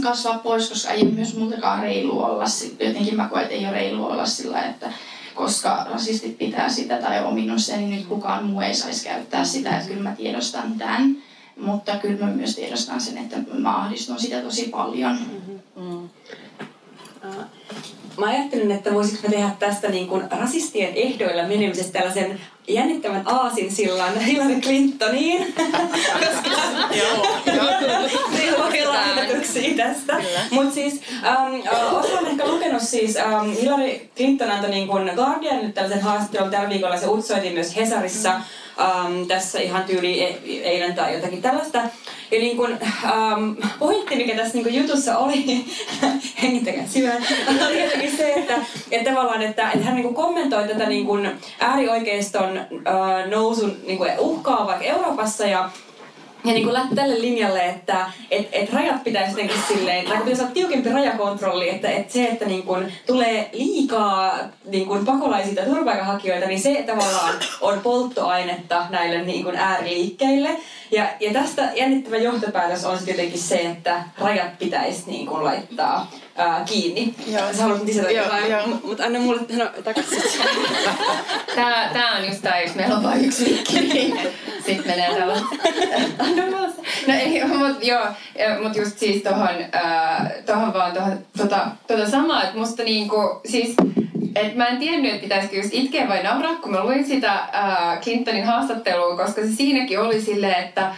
kasvaa pois, koska ei ole myös muutakaan reilu olla. Jotenkin mä koen, että ei ole reilu olla sillä että koska rasistit pitää sitä tai ominnossa, niin nyt kukaan muu ei saisi käyttää sitä. Että kyllä mä tiedostan tämän, mutta kyllä mä myös tiedostan sen, että mä ahdistun sitä tosi paljon. Mä ajattelin, että voisiko mä tehdä tästä niin kuin rasistien ehdoilla menemisestä tällaisen jännittävän aasinsillan Hillary Clintoniin, koska me ollaan ehdotuksia tästä. Mutta siis olen ehkä lukenut siis Hillary Clinton antoi niin kuin Guardianille tällaisen haastattelun tällä viikolla, se utsoitiin myös Hesarissa tässä ihan tyyli eilen tai jotakin tällaista. Ja niin kun, pointti, mikä tässä niin kun jutussa oli, hengittäkää syvään, oli jotenkin se, että tavallaan, että hän niin kun kommentoi tätä niin kun äärioikeiston nousun niin kun uhkaa vaikka Euroopassa ja niin kun lähti tälle linjalle, että et rajat pitäisi jotenkin silleen, tai pitäisi olla tiukempi rajakontrolli, että se, että niin kun tulee liikaa niin kun pakolaisia tai turvapaikanhakijoita, niin se tavallaan on polttoainetta näille niin kun ääriliikkeille. Ja tästä jännittävä johtopäätös on jotenkin se, että rajat pitäisi niin kuin laittaa kiinni. Sä haluat lisätä jotain, mutta anna mulle takaisin. Tää on just tää, jos meillä on vain yksi linkki. Sitten menee tällaista. No ei, mut just siis tuohon samaa, että musta niinku siis. Et mä en tiennyt, että pitäisikö just itkeä vai nauraa, kun mä luin sitä Clintonin haastattelua, koska se siinäkin oli silleen, että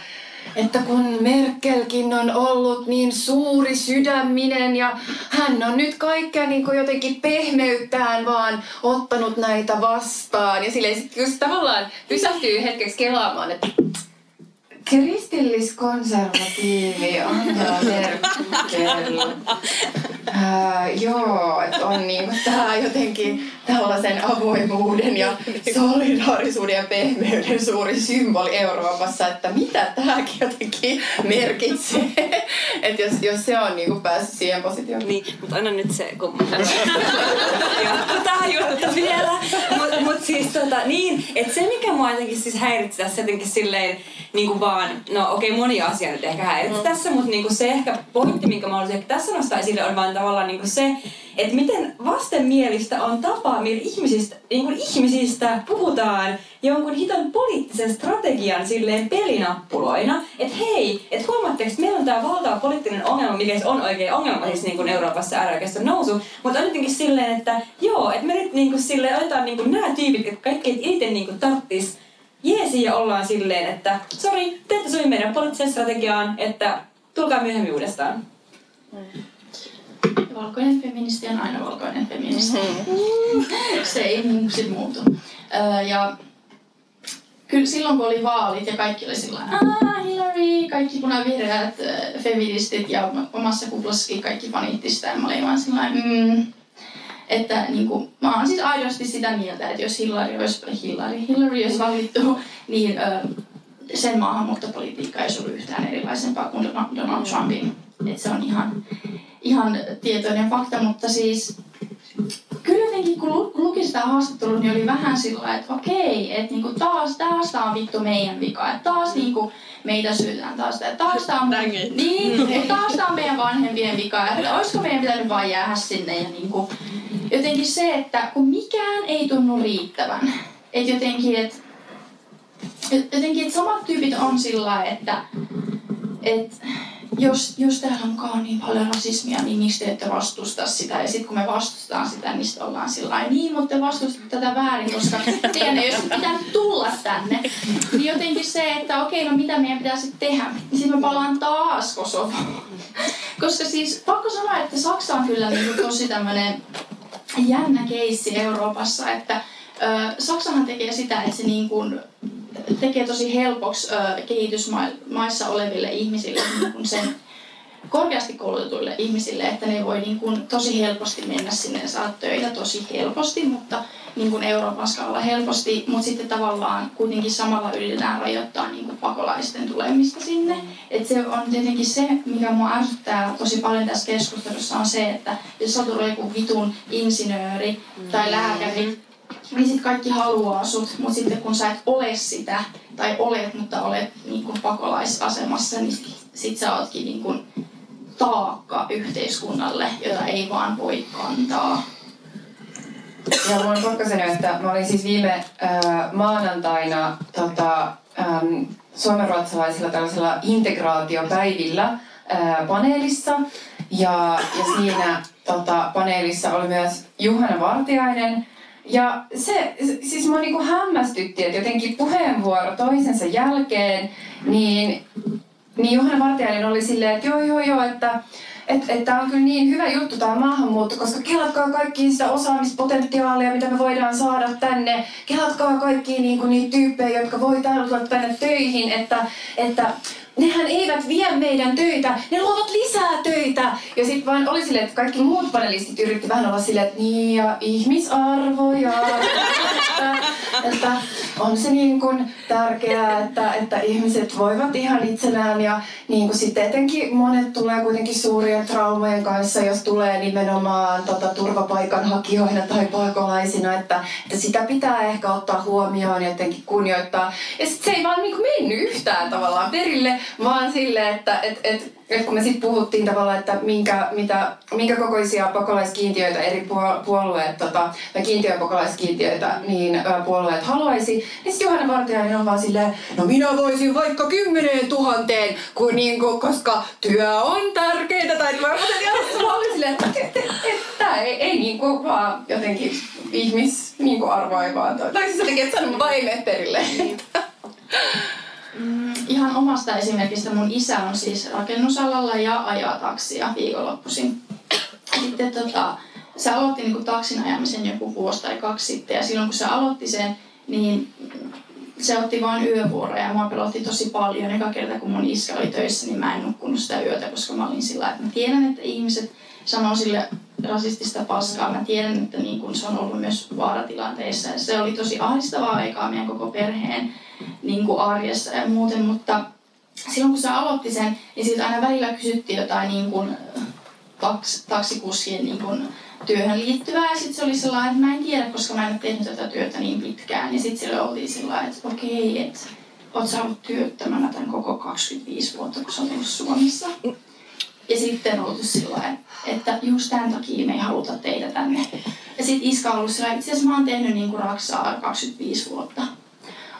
että kun Merkelkin on ollut niin suuri sydäminen ja hän on nyt kaikkea niin kuin jotenkin pehmeyttään vaan ottanut näitä vastaan. Ja silleen sitten just tavallaan pysähtyy hetkeksi kelaamaan, että kristilliskonservatiivi antaa Merkel. Joo, että on niinku tää jotenkin tällaisen avoimuuden ja solidaarisuuden ja pehmeyden suuri symboli Euroopassa, että mitä tääkin jotenkin merkitsee, että jos se on niinku päässyt siihen positioon. Niin, mutta anna nyt se kommentti. Tää juttu vielä, mut siis niin, että se mikä mua jotenkin siis häiritsi tässä jotenkin silleen niinku vaan, no okei, moni asia nyt ehkä häiritsi tässä, mut niinku se ehkä pointti, minkä mä olisin ehkä tässä nostaa esille on vaan tavallaan niinku se, että miten vastenmielistä on tapa, millä ihmisistä puhutaan jonkun hiton poliittisen strategian silleen pelinappuloina. Että hei, et huomaatteko, että meillä on tää valtava poliittinen ongelma, mikä on oikea ongelma siis niin kuin Euroopassa äärioikeiston nousu. Mutta on jotenkin silleen, että joo, että me nyt niin kuin silleen otetaan niin kuin nämä tyypit, jotka kaikkein eniten niin kuin tarttis jeesiin ja ollaan silleen, että sori, te ette sovi meidän poliittiseen strategiaan, että tulkaa myöhemmin uudestaan. Valkoinen feministi on aina valkoinen feministi. Se ei sit muutu. Ja kyllä silloin kun oli vaalit ja kaikki oli sillä Hillary, kaikki punavihreät feministit ja omassa kuplassakin kaikki paniitti sitä. Ja mä olin vaan sillä että niinku, mä oon siis aidosti sitä mieltä, että jos Hillary olisi valittu, niin sen maahanmuuttopolitiikka ei ole yhtään erilaisempaa kuin Donald Trumpin. Et se on ihan tietoinen fakta, mutta siis kyllä jotenkin kun luki sitä haastattelua, niin oli vähän sillä, että okei, että niinku taas tää on vittu meidän vika, että taas niinku meitä syytään taas tää on meidän vanhempien vika, että olisiko meidän pitänyt vaan jäädä sinne ja niinku jotenkin se, että kun mikään ei tunnu riittävän, että jotenkin, että samat tyypit on sillä, että jos täällä onkaan niin paljon rasismia, niin miksi te ette vastusta sitä? Ja sitten kun me vastustetaan sitä, niin sitten ollaan sillain, niin, mutta te vastustatte tätä väärin, koska teidän ei olisi pitänyt tulla tänne. Niin jotenkin se, että okei, no mitä meidän pitää sitten tehdä? Niin sitten me palaan taas Kosovoon. Koska siis pakko sanoa, että Saksa on kyllä niin tosi tämmöinen jännä keissi Euroopassa, että Saksahan tekee sitä, että se niin kuin tekee tosi helpoksi kehitysmaissa oleville ihmisille, niin kuin sen korkeasti koulutetuille ihmisille, että ne voi niin kuin tosi helposti mennä sinne ja saada töitä tosi helposti, mutta niin kuin Euroopan skaalalla helposti, mutta sitten tavallaan kuitenkin samalla yritetään rajoittaa niin kuin pakolaisten tulemista sinne. Et se on tietenkin se, mikä mua ärsyttää tosi paljon tässä keskustelussa on se, että jos sä tulee joku vitun insinööri tai lääkäri, niin sitten kaikki haluaa sut, mutta sitten kun sä et ole sitä, tai olet, mutta olet niin kun pakolaisasemassa, niin sit sä ootkin niin kun taakka yhteiskunnalle, jota ei vaan voi kantaa. Ja mä oon pakkasen, että mä olin siis viime maanantaina suomenruotsalaisilla tällaisella integraatiopäivillä paneelissa, ja siinä paneelissa oli myös Juhana Vartiainen. Ja siis minua niinku hämmästytti, että jotenkin puheenvuoro toisensa jälkeen, niin Juhana Vartiainen oli silleen, että joo, että tämä on kyllä niin hyvä juttu tämä maahanmuutto, koska kelatkaa kaikkia sitä osaamispotentiaalia, mitä me voidaan saada tänne. Kelatkaa kaikkia niinku niitä tyyppejä, jotka voi tulla tänne töihin, että nehän eivät vie meidän töitä, ne luovat lisää töitä. Ja sitten vaan oli silleen, että kaikki muut panelistit yritti vähän olla silleen, että niin ja ihmisarvoja, että on se niin kuin tärkeää, että ihmiset voivat ihan itsenään. Ja niin kuin sitten etenkin monet tulee kuitenkin suurien traumojen kanssa, jos tulee nimenomaan turvapaikanhakijoina tai pakolaisina, että sitä pitää ehkä ottaa huomioon ja jotenkin kunnioittaa. Ja sitten se ei vaan niin kuin mennyt yhtään tavallaan perille. Vaan silleen, että kun me sitten puhuttiin tavallaan, että minkä kokoisia pakolaiskiintiöitä eri puolueet, kiintiöpakolaiskiintiöitä, niin puolueet haluaisi, niin sitten Juhana Vartiainen on vaan silleen, no minä voisin vaikka 10 000, kun niinku, koska työ on tärkeetä, tai mä olin silleen, että ei niinku vaan jotenkin ihmisarvoa ei vaan, tai siis jotenkin, että sanon, vaan ei mene perille. ihan omasta esimerkistä. Mun isä on siis rakennusalalla ja ajaa taksia viikonloppuisin. Sitten se aloitti niin kuin taksin ajamisen joku vuosi tai kaksi sitten. Ja silloin kun se aloitti sen, niin se otti vain yövuoroja. Mua pelotti tosi paljon. Eka kerta kun mun iskä oli töissä, niin mä en nukkunut sitä yötä, koska mä olin sillä, että mä tiedän, että ihmiset sanoo sille rasistista paskaa. Mä tiedän, että niin kun se on ollut myös vaaratilanteissa. Ja se oli tosi ahdistavaa aikaa meidän koko perheen niin kun arjessa ja muuten. Mutta silloin kun se aloitti sen, niin siitä aina välillä kysyttiin jotain niin kun taksikuskien niin kun työhön liittyvää. Ja sitten se oli sellainen, että mä en tiedä, koska mä en ole tehnyt tätä työtä niin pitkään. Ja sitten siellä oltiin sellainen, että okei, että oot sä ollut työttömänä tämän koko 25 vuotta, kun sä oot ollut Suomessa. Ja sitten oltu sillä, että just tämän takia me ei haluta teitä tänne. Ja sit iska on ollut sillä, itse asiassa mä oon tehnyt niinku raksaa 25 vuotta.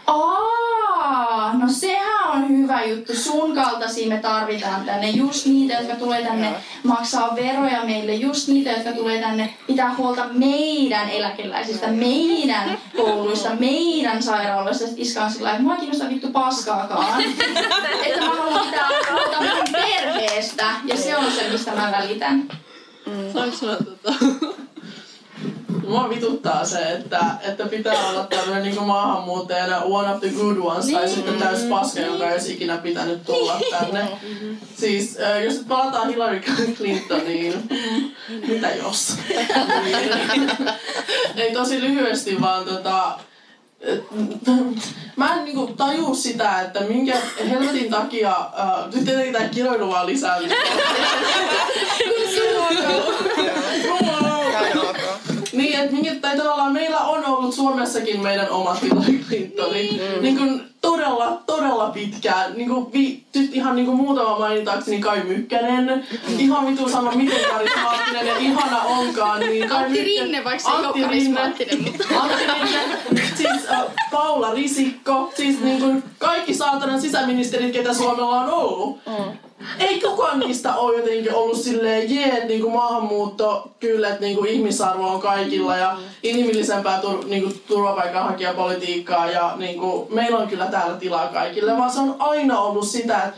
Aa, no sehän on hyvä juttu. Sun kaltaisia me tarvitaan tänne. Just niitä, jotka tulee tänne maksaa veroja meille. Just niitä, jotka tulee tänne pitää huolta meidän eläkeläisistä, meidän kouluista, meidän sairaaloista. Iska on sillä, että mua ei kiinnosta vittu paskaakaan. Että mä haluan pitää huolta mun perheestä. Ja se on se, mistä mä välitän. Saanko sanoa Mua vituttaa se, että pitää olla tämmönen niinku maahanmuuttajana one of the good ones tai sitten täys paska, joka ei olisi ikinä pitänyt tulla tänne. Siis jos nyt palataan Hillary Clintoniin, mitä jos? Ei tosi lyhyesti vaan mä en niinku tajuu sitä, että minkä helvetin takia... nyt tietenkin tää kiroilu vaan lisää. Niin, että meillä on ollut Suomessakin meidän oma Hillary Clintonin niin kuin todella pitkään. Niin kuin ihan niin kuin muutama mainitaakseni Kai Mykkänen. Ihan vitun sama, miten karismaattinen ja ihana onkaan. Niin Antti Rinne, vaikka se ei ole karismaattinen. Siis Paula Risikko. Siis niin kuin kaikki saatanan sisäministerit, ketä Suomella on ollut. Ei kukaan niistä ole jotenkin ollut silleen, niinku maahanmuutto, kyllä, että niinku ihmisarvo on kaikilla ja inhimillisempää niinku turvapaikanhakijapolitiikkaa ja niinku meillä on kyllä täällä tilaa kaikille, vaan se on aina ollut sitä,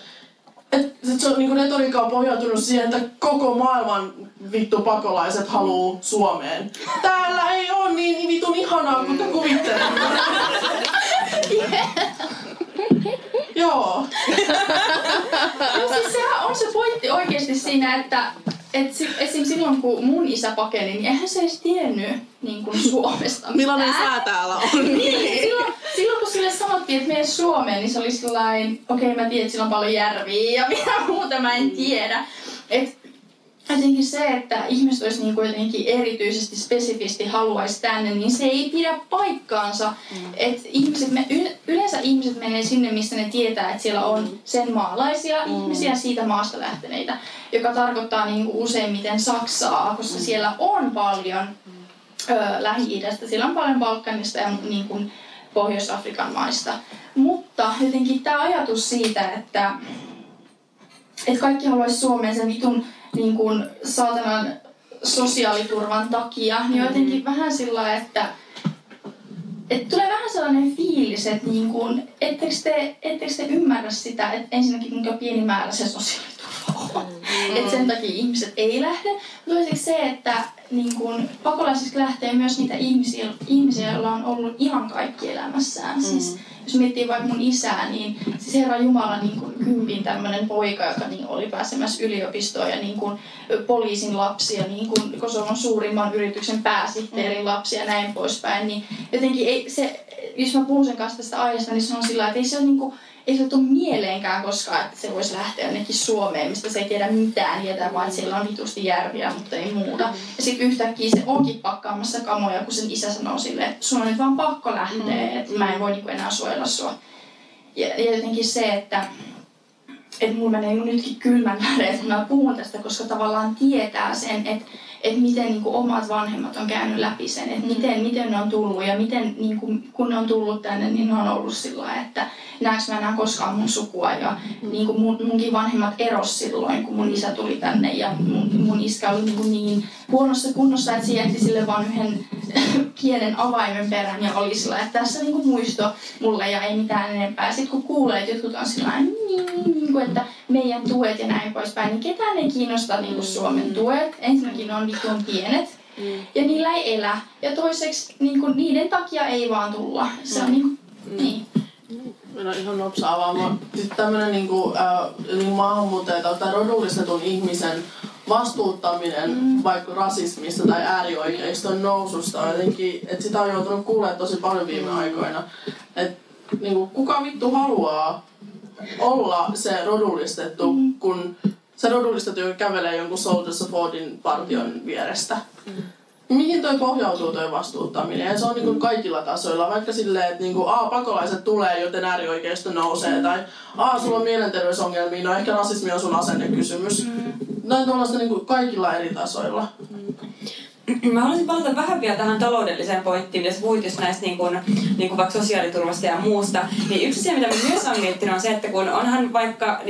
että se on niinku retoriikka on pohjautunut siihen, että koko maailman vittu pakolaiset haluu Suomeen. Täällä ei oo niin vitun ihanaa, kun te kuvittelen. Joo. No siis sehän on se pointti oikeesti siinä, että esim. Silloin kun mun isä pakeni, niin eihän se edes tiennyt niin kuin Suomesta. Millainen sää täällä on? Niin, silloin kun sille sanottiin, että mene Suomeen, niin se oli sellainen, okei, mä tiedän, että sillä on paljon järviä ja mitä muuta mä en tiedä. Jotenkin se, että ihmiset olisi niin kuin jotenkin erityisesti spesifisti haluaisi tänne, niin se ei pidä paikkaansa. Et yleensä ihmiset menee sinne, missä ne tietää, että siellä on sen maalaisia ihmisiä siitä maasta lähteneitä, joka tarkoittaa niin kuin useimmiten Saksaa, koska siellä on paljon Lähi-idästä, siellä on paljon Balkanista ja niin kuin Pohjois-Afrikan maista. Mutta jotenkin tämä ajatus siitä, että kaikki haluaisi Suomeen sen vitun niin kuin saatanan sosiaaliturvan takia, niin jotenkin vähän sillä, että tulee vähän sellainen fiilis, että niin kuin, ettekö te ymmärrä sitä, että ensinnäkin kuinka pieni määrä se sosiaaliturva on. Että sen takia ihmiset ei lähde. Toiseksi se, että niin kuin, pakolaisiksi lähtee myös niitä ihmisiä, joilla on ollut ihan kaikki elämässään. Siis, jos miettii vaikka mun isää, niin siis Herran Jumala niin kuin hyvin tämmöinen poika, joka niin oli pääsemässä yliopistoon ja niin kuin poliisin lapsi ja niin kuin Kosovon suurimman yrityksen pääsihteerin lapsi ja näin poispäin. Niin jotenkin ei se, jos mä puhun sen kanssa tästä aiheesta, niin se on sillä, että ei se ole niin kuin, ei se tule mieleenkään koskaan, että se voisi lähteä jonnekin Suomeen, mistä se ei tiedä mitään, tietää vaan, että siellä on vitusti järviä, mutta ei muuta. Ja sitten yhtäkkiä se onkin pakkaamassa kamoja, kun sen isä sanoo silleen, että sun on nyt vaan pakko lähteä, että mä en voi niinku enää suojella sua. Ja jotenkin se, että mulla menee nytkin kylmän väreet, kun mä puhun tästä, koska tavallaan tietää sen, että että miten niin kuin omat vanhemmat on käynyt läpi sen, että miten ne on tullut ja miten, niin kuin, kun ne on tullut tänne, niin ne on ollut sillä lailla, että näekö mä enää koskaan mun sukua ja niin kuin munkin vanhemmat eros silloin, kun mun isä tuli tänne ja mun iskä oli niin huonossa kunnossa, että se jätti sille vaan yhden kielen avaimen perään ja oli sillä, että tässä niin kuin muisto mulle ja ei mitään enempää. Sitten kun kuulee, että jotkut on sillä niin, että meidän tuet ja näin poispäin, niin ketään ei kiinnosta niin kuin Suomen tuet. Ensinnäkin on vitun pienet ja niillä ei elä. Ja toiseksi niin kuin, niiden takia ei vaan tulla. Se on niin. Minä olen ihan nopsa avaamaan. Sitten tämmöinen niin maahanmuuttaja tai rodullistetun ihmisen vastuuttaminen vaikka rasismista tai äärioikeiston noususta on jotenkin, että sitä on joutunut kuulemaan tosi paljon viime aikoina. Et, niin kuin, kuka vittu haluaa olla se rodullistettu, kun se rodullistettu kävelee jonkun Soldiers of Fordin partion vierestä? Mihin toi pohjautuu toi vastuuttaminen? Ja se on niinku kaikilla tasoilla, vaikka silleen, että niinku, pakolaiset tulee, joten äärioikeisto nousee, tai sulla on mielenterveysongelmia, no ehkä rasismi on sun asennekysymys. Noin tuollaista niinku kaikilla eri tasoilla. Mä haluaisin palata vähän vielä tähän taloudelliseen pointtiin, jos puhuit just näistä niin kuin vaikka sosiaaliturvasta ja muusta. Niin yksi asia, mitä mä myös olen miettinyt, on se, että kun onhan vaikka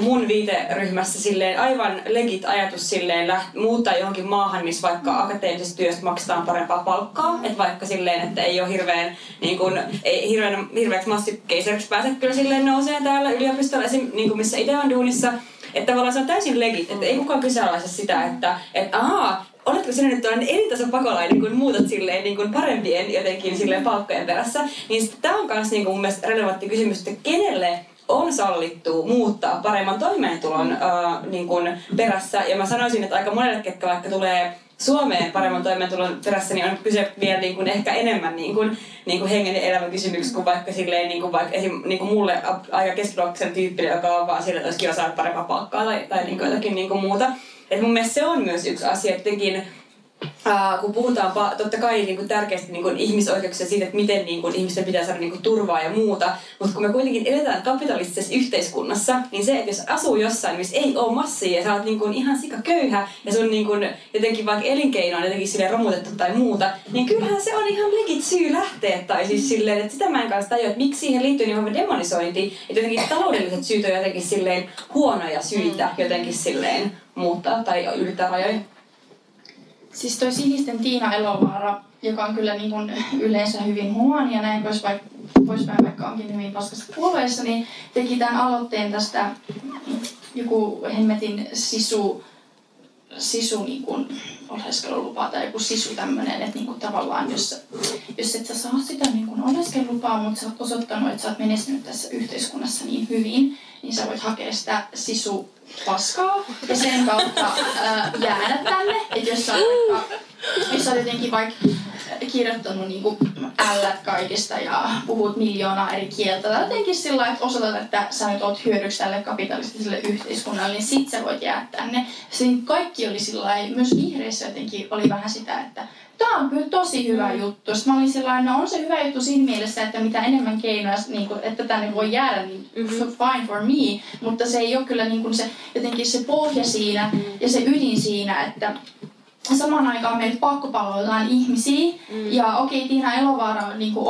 mun viiteryhmässä silleen aivan legit ajatus silleen muuttaa johonkin maahan, missä vaikka akateemisesta työstä maksetaan parempaa palkkaa. Että vaikka silleen, että ei ole hirveäksi massikeiseriksi pääse kyllä silleen nousee täällä yliopistolla, niin kuin missä itse on duunissa. Että tavallaan se on täysin legit, että ei kukaan kyseenalaista sitä, että oletko sinä nyt tällainen eri tason pakolainen, kun muutat silleen niin kuin parempien jotenkin silleen palkkojen perässä, niin tämä on myös niin kuin mun mielestä relevantti kysymys, että kenelle on sallittu muuttaa paremman toimeentulon niin kuin perässä. Ja mä sanoisin, että aika monelle, ketkä vaikka tulee Suomeen paremman toimeentulon perässä, niin on kyse vielä niin kuin ehkä enemmän niin kuin hengen ja elämän kysymyksiä kuin vaikka silleen niin kuin mulle aika keskiluokkaisen tyyppinen, joka on vaan sillä, että olisi kiva saada parempaa palkkaa tai niin kuin jotakin niin kuin muuta. Et mun mielestä se on myös yksi asia, jotenkin kun puhutaan totta kai niin kuin tärkeästi niin kuin ihmisoikeuksia siitä, että miten niin kuin ihmisten pitää saada niin kuin turvaa ja muuta, mutta kun me kuitenkin eletään kapitalistisessa yhteiskunnassa, niin se, että jos asuu jossain, missä ei ole massia ja sä oot niin kuin ihan sikaköyhä ja sun niin kuin jotenkin vaikka elinkeino on jotenkin silleen romutettu tai muuta, niin kyllähän se on ihan legit syy lähteä. Tai siis silleen, että sitä mä en kanssa tajua, että miksi siihen liittyy niin vahva demonisointi, että jotenkin taloudelliset syyt on jotenkin silleen huonoja syitä jotenkin silleen muuttaa tai ylittää rajoja. Siis toi sinisten Tiina Elovaara, joka on kyllä niin kuin yleensä hyvin huono ja näin poispäin, vaikka onkin hyvin paskassa puolueessa, niin teki tämän aloitteen tästä joku hemmetin sisu niin kuin oleskelulupaa tai joku sisu tämmöinen, että niin kuin tavallaan jos et sä saa sitä niin kuin oleskelulupaa, mutta sä oot osoittanut, että sä oot menestynyt tässä yhteiskunnassa niin hyvin, niin sä voit hakea sitä sisupaskaa ja sen kautta jäädä tänne. Että jos sä oot jotenkin vaikka kirjoittanut niinku ällät kaikista ja puhut miljoonaa eri kieltä tai jotenkin sillä lailla, että osoitat, että sä nyt oot hyödyksi tälle kapitalistiselle yhteiskunnalle, niin sit sä voit jäädä tänne. Sitten kaikki oli sillä lailla, myös vihreissä jotenkin oli vähän sitä, että tämä on kyllä tosi hyvä juttu. Sitten mä olin sellainen, no on se hyvä juttu siinä mielessä, että mitä enemmän keinoja, niin kuin, että tänne voi jäädä, niin fine for me. Mutta se ei ole kyllä niin kuin se, jotenkin se pohja siinä ja se ydin siinä, että samaan aikaan meillä pakkopalautetaan ihmisiä. Ja okei, Tiina Elovaara niin kuin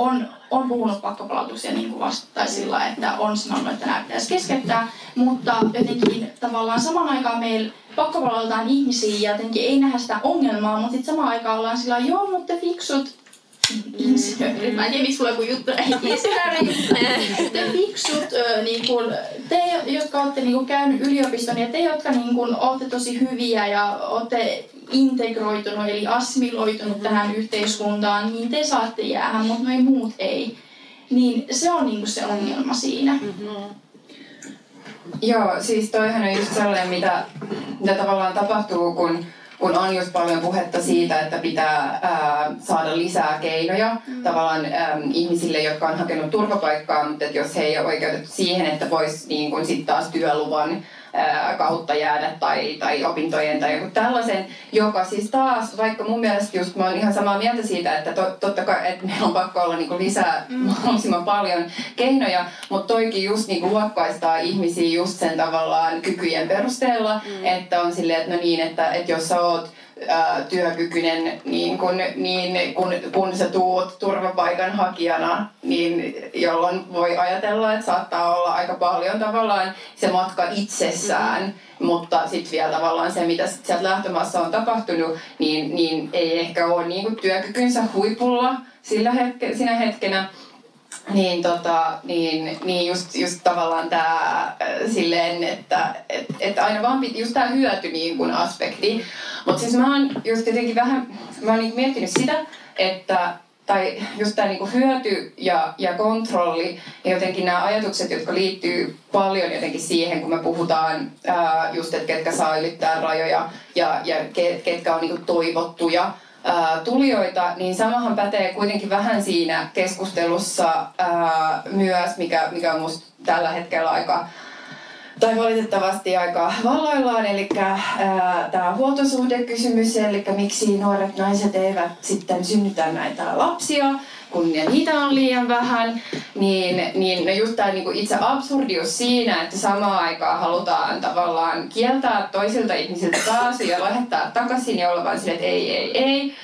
on puhunut pakkopalautuksia niin vastaan sillä, että on sanonut, että nämä pitäisi keskeyttää. Mutta jotenkin tavallaan samaan aikaan meillä pakkopalautetaan ihmisiä ja jotenkin ei nähdä sitä ongelmaa, mutta sitten samaan aikaan ollaan sillä joo, mutta fiksut insinöörit. Mä en tiedä, miksi mulla joku juttu te fiksut, niin kun, te, jotka olette niin kun käynyt yliopiston ja te, jotka niin kun, olette tosi hyviä ja olette integroitunut eli assimiloitunut tähän yhteiskuntaan, niin te saatte jäädä, mutta noi muut ei. Niin se on niin kun se ongelma siinä. Joo, siis toihan on just sellainen, mitä tavallaan tapahtuu, kun on just paljon puhetta siitä, että pitää saada lisää keinoja tavallaan ihmisille, jotka on hakenut turvapaikkaa, mutta jos he ei ole oikeutettu siihen, että voisi niin kun sit taas työluvan kautta jäädä tai opintojen tai joku tällaisen, joka siis taas, vaikka mun mielestä just mä oon ihan samaa mieltä siitä, että totta kai, että meillä on pakko olla niinku lisää mahdollisimman paljon keinoja, mutta toikin just niinku luokkaistaa ihmisiä just sen tavallaan kykyjen perusteella, että on silleen, että no niin, että jos sä oot työkykyinen, niin kun sä tuut turvapaikanhakijana, niin jolloin voi ajatella, että saattaa olla aika paljon tavallaan se matka itsessään, mutta sitten vielä tavallaan se, mitä sieltä lähtömaassa on tapahtunut, niin ei ehkä ole niin kuin työkykynsä huipulla sinä hetkenä. Niin just tavallaan tämä silleen, että aina vaan just tämä hyöty niin kuin aspekti. Mutta siis mä oon just jotenkin vähän, mä oon niin miettinyt sitä, että tai just tämä niin kuin hyöty ja kontrolli ja jotenkin nämä ajatukset, jotka liittyy paljon jotenkin siihen, kun me puhutaan just, että ketkä saa ylittää rajoja ja ketkä on niin kuin toivottuja tulijoita, niin samahan pätee kuitenkin vähän siinä keskustelussa myös, mikä on musta tällä hetkellä aika, tai valitettavasti aika valloillaan, eli tämä huoltosuhdekysymys, eli miksi nuoret naiset eivät sitten synnytä näitä lapsia, kun niitä on liian vähän, niin just tämä niinku itse absurdius siinä, että samaan aikaan halutaan tavallaan kieltää toisilta ihmisiltä pääsy ja lähettää takaisin ja olla vaan silleen, että ei.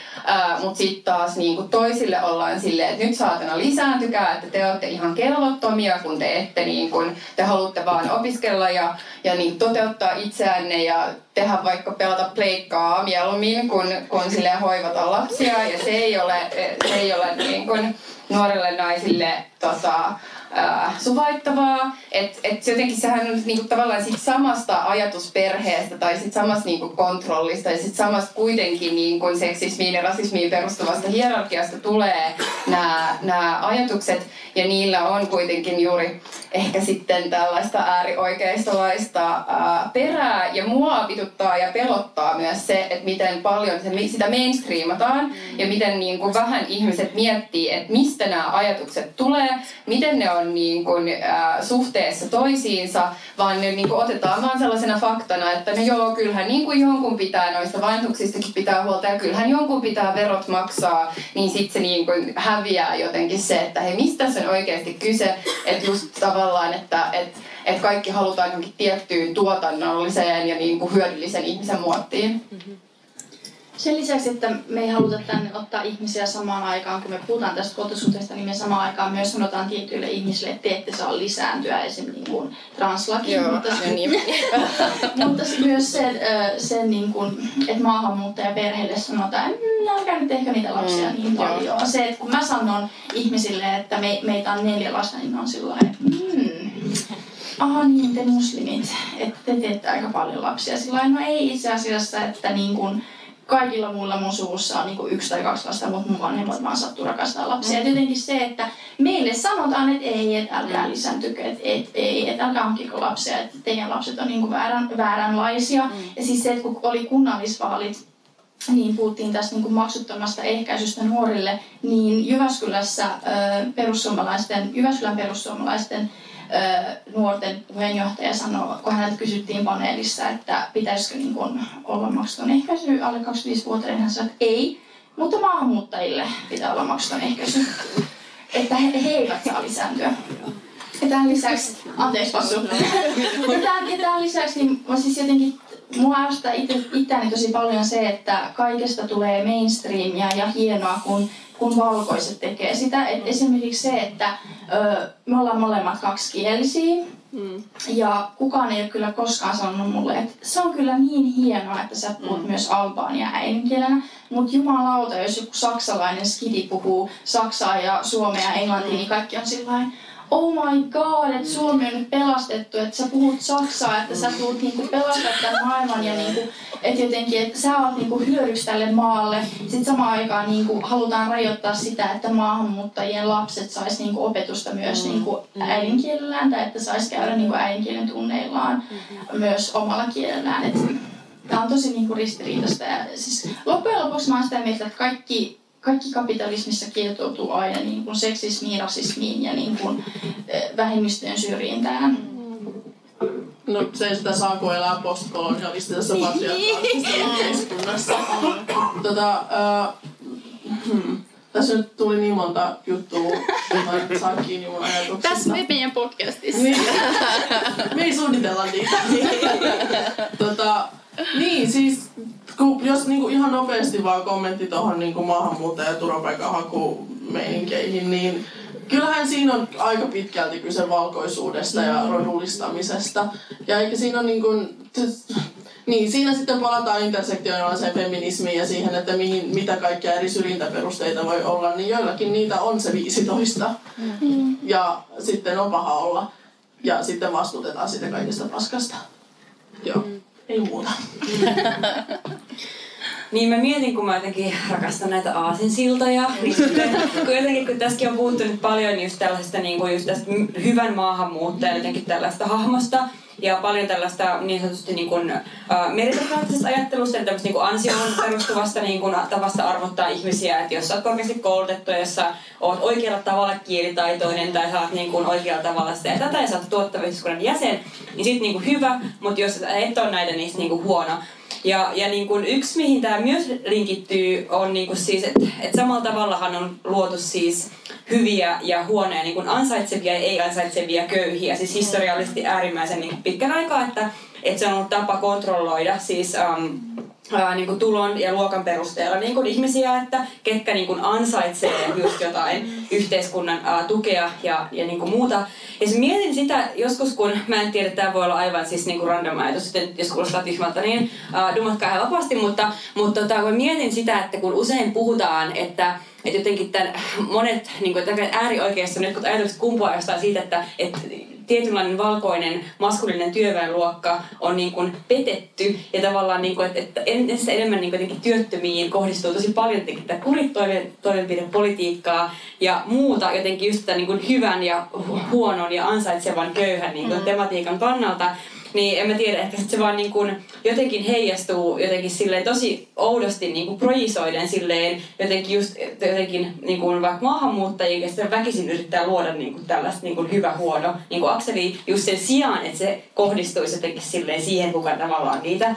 Mutta sitten taas niinku toisille ollaan silleen, että nyt saatana lisääntykää, että te olette ihan kelvottomia, kun te ette niinku, te haluatte vaan opiskella ja niin toteuttaa itseänne ja tehdä vaikka pelata pleikkaa mieluummin, kun silleen hoivata lapsia, ja se ei ole niin kuin nuorille naisille suvaittavaa, että jotenkin sehän on niinku tavallaan sit samasta ajatusperheestä tai sit samasta niinku kontrollista ja sit samasta kuitenkin niinku seksismiin ja rasismiin perustuvasta hierarkiasta tulee nämä ajatukset, ja niillä on kuitenkin juuri ehkä sitten tällaista äärioikeistolaista perää, ja mua pituttaa ja pelottaa myös se, että miten paljon sitä mainstreamataan ja miten niinku vähän ihmiset miettii, että mistä nämä ajatukset tulee, miten ne on niin kuin, suhteessa toisiinsa, vaan ne niin kuin, otetaan vaan sellaisena faktana, että no joo, kyllähän niin kuin jonkun pitää noista vanhuksistakin pitää huolta ja kyllähän jonkun pitää verot maksaa, niin sitten se niin kuin, häviää jotenkin se, että hei, mistä se on oikeasti kyse, että just tavallaan, että kaikki halutaan johonkin tiettyyn tuotannolliseen ja niin kuin, hyödyllisen ihmisen muottiin. Sen lisäksi, että me ei haluta tänne ottaa ihmisiä samaan aikaan, kun me puhutaan tästä kotosuhteesta, niin me samaan aikaan myös sanotaan tietyille ihmisille, että te ette saa lisääntyä, esimerkiksi niin kuin translaki. Mutta myös sen niin kuin, että maahanmuuttajaperheille sanotaan, että älkää nyt ehkä niitä lapsia niin paljon. Se, että kun mä sanon ihmisille, että meitä on 4 lasta, niin on sillä lailla, aha niin, te muslimit, että te teette aika paljon lapsia. Sillä no ei itse asiassa, että niin kuin, kaikilla muilla mun suvussa on niinku 1 tai 2 lasta, mutta mun vanhemmat vaan sattuu rakastaa lapsia. Et jotenkin se, että meille sanotaan, että ei, että älkää lisääntykö, että ei, että älkää hankiko lapsia, että teidän lapset on niinku vääränlaisia. Ja siis se, että kun oli kunnallisvaalit, niin puhuttiin tästä niinku maksuttomasta ehkäisystä nuorille, niin Jyväskylässä Jyväskylän perussuomalaisten nuorten puheenjohtaja sanoi, kun häneltä kysyttiin paneelissa, että pitäisikö niin kun olla maksuton ehkäisy alle 25-vuotiaille, hän sanoi, että ei, mutta maahanmuuttajille pitää olla maksuton ehkäisy, että he eivät saa lisääntyä. Ja tämän lisäksi, anteeksi Passu, niin siis jotenkin mua ärsyttää itseäni tosi paljon se, että kaikesta tulee mainstreamia ja hienoa, kun valkoiset tekee sitä. Et esimerkiksi se, että me ollaan molemmat kaksikielisiä ja kukaan ei ole kyllä koskaan sanonut mulle, että se on kyllä niin hienoa, että sä puhut myös albaania äidinkielenä, mutta jumalauta, jos joku saksalainen skidi puhuu saksaa ja suomea ja englantia, niin kaikki on sillain, oh my god, että Suomi on nyt pelastettu, että sä puhut saksaa, että sä tulet niinku pelastamaan tämän maailman ja niinku, että jotenkin, että sä oot niinku hyödyksi tälle maalle. Sitten samaan aikaan niinku halutaan rajoittaa sitä, että maahanmuuttajien lapset sais niinku opetusta myös niinku äidinkielellään tai että sais käydä niinku äidinkielen tunneillaan myös omalla kielellään. Et tää on tosi niinku ristiriitaista. Ja siis loppujen lopuksi mä oon sitä mieltä, että kaikki kapitalismissa kietoutuu aina niin kuin seksismiin, rasismiin ja niin kuin vähemmistöjen syrjintään. No se sitä saako elää postkolonialistisessa patriarkaalisessa tässä nyt tuli niin monta juttua, että saa kiinni mun ajatuksista. Tässä meidän podcastissa. Niin. Me ei suunnitella niitä. Niin, siis jos niinku ihan nopeasti vaan kommentti tuohon niinku maahanmuuttaja- ja turvapaikanhakumeinkeihin, niin kyllähän siinä on aika pitkälti kyse valkoisuudesta ja rodullistamisesta. Ja eikä siinä on niinku... Niin, siinä sitten palataan intersektionaaliseen feminismiin ja siihen, että mitä kaikkia eri syrjintäperusteita voi olla, niin joillakin niitä on se 15. Ja sitten on paha olla. Ja sitten vastuutetaan sitä kaikesta paskasta. Joo, ei muuta. Niin mä mietin, kun mä jotenkin rakastan näitä aasinsiltoja, niin jotenkin kun tässäkin on puhuttu nyt paljon just tällaisesta, niin kuin just tästä hyvän maahanmuuttajan jotenkin tällaista hahmosta, ja paljon tällaista niin sanotusti niin kuin meritokraattisesta ajattelusta ja tämmöistä niin kuin ansioon perustuvasta niin kuin tavasta arvottaa ihmisiä, että jos sä oot korkeasti koulutettu, jos sä oot oikealla tavalla kielitaitoinen tai sä oot niin kuin oikealla tavalla sitä ja tätä ja sä oot tuottava yhteiskunnan jäsen, niin sit niin kuin hyvä, mutta jos et ole näitä, niin sit niin kuin huono. Ja niin kuin yksi, mihin tämä myös linkittyy, on niin kuin siis, että et samalla tavallahan on luotu siis hyviä ja huonoja, niin kuin ansaitsevia ja ei-ansaitsevia köyhiä. Siis historiallisesti äärimmäisen niin kuin pitkän aikaa, että se on ollut tapa kontrolloida siis niin kuin tulon ja luokan perusteella niin kuin ihmisiä, että ketkä niin kuin ansaitsee just jotain yhteiskunnan tukea ja niin kuin muuta. Ja mietin sitä joskus, kun mä en tiedä, tämä voi olla aivan siis niin kuin random ajatus, jos kuulostaa tyhmältä, niin dumatkaa ihan vapaasti, mutta kun mietin sitä, että kun usein puhutaan, että jotenkin tämän monet niin kuin, äärioikeissa on jotkut ajatukset kumpuaa jostain siitä, että tietynlainen valkoinen maskuliininen työväenluokka on niin kuin petetty ja tavallaan niin kuin, että enemmän niin kuin työttömiin kohdistuu tosi paljon tätä kuritoimenpidepolitiikkaa ja muuta jotenkin just tämän niin kuin hyvän ja huonon ja ansaitsevan köyhän niin kuin tematiikan kannalta. Niin en mä tiedä, ehkä se vaan niin kuin jotenkin heijastuu jotenkin silleen tosi oudosti niin kuin projisoiden silleen jotenkin just jotenkin niin kuin vaikka maahanmuuttajien ja sitten väkisin yrittää luoda niin kuin tällaista niin kuin hyvä huono niin kuin akseli just sen sijaan, että se kohdistuisi jotenkin silleen siihen, kuka tavallaan niitä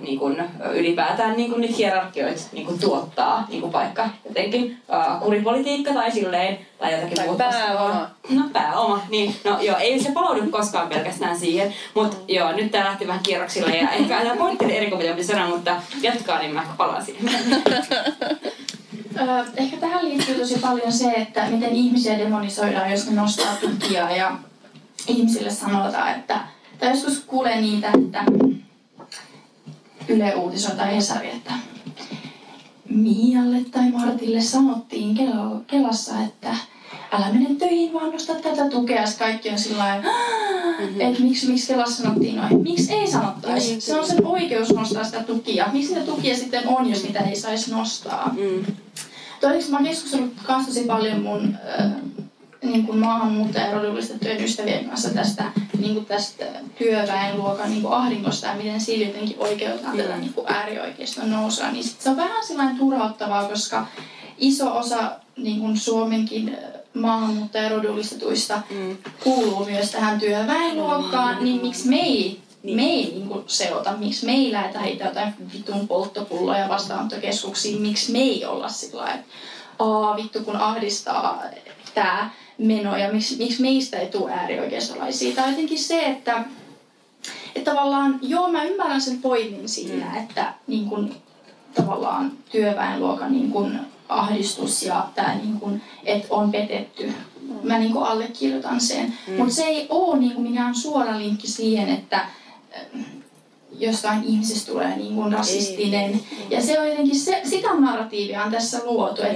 niin kuin ylipäätään niin kuin niitä hierarkioita niin kuin tuottaa niin kuin vaikka jotenkin kuripolitiikka tai silleen tai jotakin muuta. Pääoma. No pääoma, niin. No joo, ei se palaudu koskaan pelkästään siihen. Mut joo, nyt tää lähti vähän kierroksille ja ehkä aina pointtele erikomitioon sanoa, mutta jatkaa, niin mä ehkä palaan siihen. Ehkä tähän liittyy tosi paljon se, että miten ihmisiä demonisoidaan, jos ne nostaa tukia ja ihmisille sanotaan, että... Tai joskus kuulee niitä, että Yle uutisoi tai Hesari, että Mialle tai Martille sanottiin Kelassa, että älä mene töihin, vaan nosta tätä tukea. Kaikki on sillain, että miksi Kelassa sanottiin noin? Miksi ei sanottaisi? Se on sen oikeus nostaa sitä tukia. Miksi niitä tukia sitten on, jos niitä ei saisi nostaa? Toiseksi mä oon keskustellut kanssa tosi paljon mun niin kuin maahanmuuttaja- ja rodullisten ystävien kanssa tästä työväenluokan niin kuin ahdingosta ja miten siinä jotenkin oikeutetaan tätä niin kuin äärioikeiston nousua. Niin se on vähän sellainen turhauttavaa, koska iso osa niin kuin Suomenkin maahanmuuttaja- ja rodullistetuista kuuluu myös tähän työväenluokkaan, niin miksi me ei niin kuin seota, miksi me ei lähdetä heitä jotain vitun polttopulloja vastaanottokeskuksiin, miksi me ei olla sillä että vittu kun ahdistaa tää meno ja miksi meistä ei tule äärioikeistolaisia. Tai jotenkin se, että tavallaan, joo mä ymmärrän sen pointin siinä, että niin kun, tavallaan työväenluokan niin kun, ahdistus ja tää niin kun, et on petetty. Mä niin kun, allekirjoitan sen. Mutta se ei oo niin kun, minä on suora linkki siihen, että jostain ihmisestä tulee niin kuin rasistinen. Ja se on jotenkin sitä narratiivia on tässä luotu. Joo,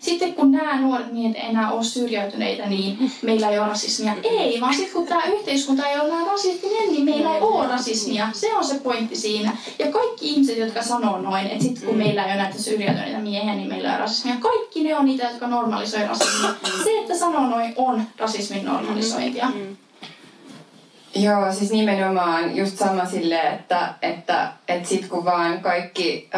sitten kun nämä nuoret miehet enää ole syrjäytyneitä, niin meillä ei ole rasismia. Ei, vaan sitten kun tämä yhteiskunta ei ole rasistinen, niin meillä ei ole rasismia. Se on se pointti siinä. Ja kaikki ihmiset, jotka sanoo noin, että sitten kun meillä ei ole näitä syrjäytyneitä miehiä, niin meillä ei ole rasismia. Kaikki ne on niitä, jotka normalisoi rasismia. Se, että sanoo noin, on rasismin normalisointia. Joo, siis nimenomaan just sama silleen, että sit kun vaan kaikki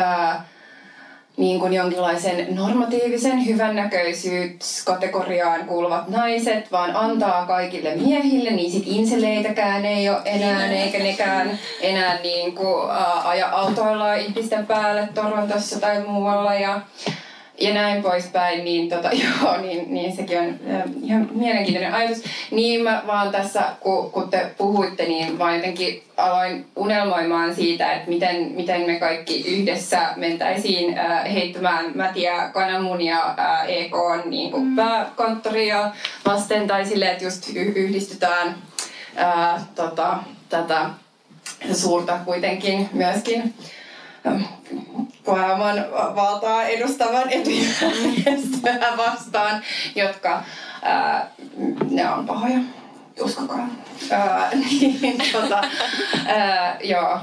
niin kuin jonkinlaisen normatiivisen hyvännäköisyyskategoriaan kuuluvat naiset, vaan antaa kaikille miehille, niin sit inseleitäkään ei ole enää, eikä nekään enää niin kuin aja autoilla ihmisten päälle Torontossa tai muualla ja näin poispäin, niin, niin sekin on ihan mielenkiintoinen ajatus. Niin mä vaan tässä, kun te puhuitte, niin vaan jotenkin aloin unelmoimaan siitä, että miten me kaikki yhdessä mentäisiin heittämään mätiä kananmunia EK:n niin pääkonttoria vasten, tai silleen, että just yhdistytään tätä suurta kuitenkin myöskin pääoman valtaa edustavan etujärjestöä vastaan, jotka ne on pahoja, uskokaa.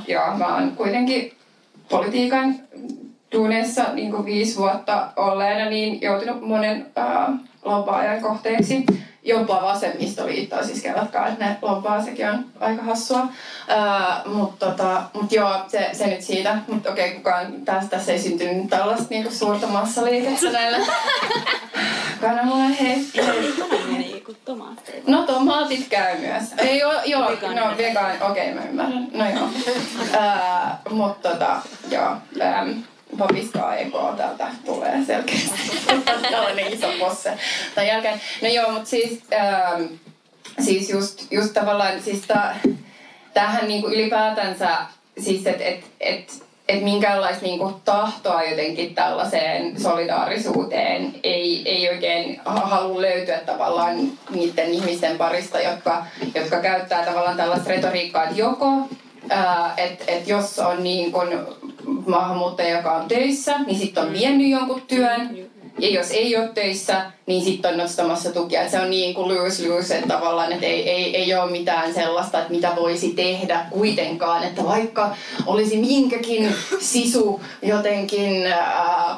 Joo, mä oon kuitenkin politiikan duuneissa niin kuin 5 vuotta olleena, niin joutunut monen lobbaajan kohteeksi. Jopa vasemmistoliittoa siis kerrotkaa, että ne lobbaa, sekin on aika hassua. Mutta joo, se nyt siitä. Mutta okei, kukaan tässä ei syntynyt tällaista niinku suurta massaliikettä näillä kananmunan tomaatit. No tomaatit käy myös. Ei oo, joo, no vegaani, okei mä ymmärrän. No joo. Mutta joo. Papiskaa EK:ta täältä tulee selkeästi. Tällainen iso posse tämän jälkeen. No joo, mutta siis just tavallaan, siis tämähän niinku ylipäätänsä, siis että minkäänlaista niinku tahtoa jotenkin tällaiseen solidaarisuuteen ei oikein halua löytyä tavallaan niiden ihmisten parista, jotka käyttää tavallaan tällaista retoriikkaa, että joko että jos on niin kun maahanmuuttaja, joka on töissä, niin sitten on vienyt jonkun työn. Ja jos ei ole töissä, niin sitten on nostamassa tukia. Et se on niin kuin lose-lose, että tavallaan et ei ole mitään sellaista, että mitä voisi tehdä kuitenkaan. Että vaikka olisi minkäkin sisu jotenkin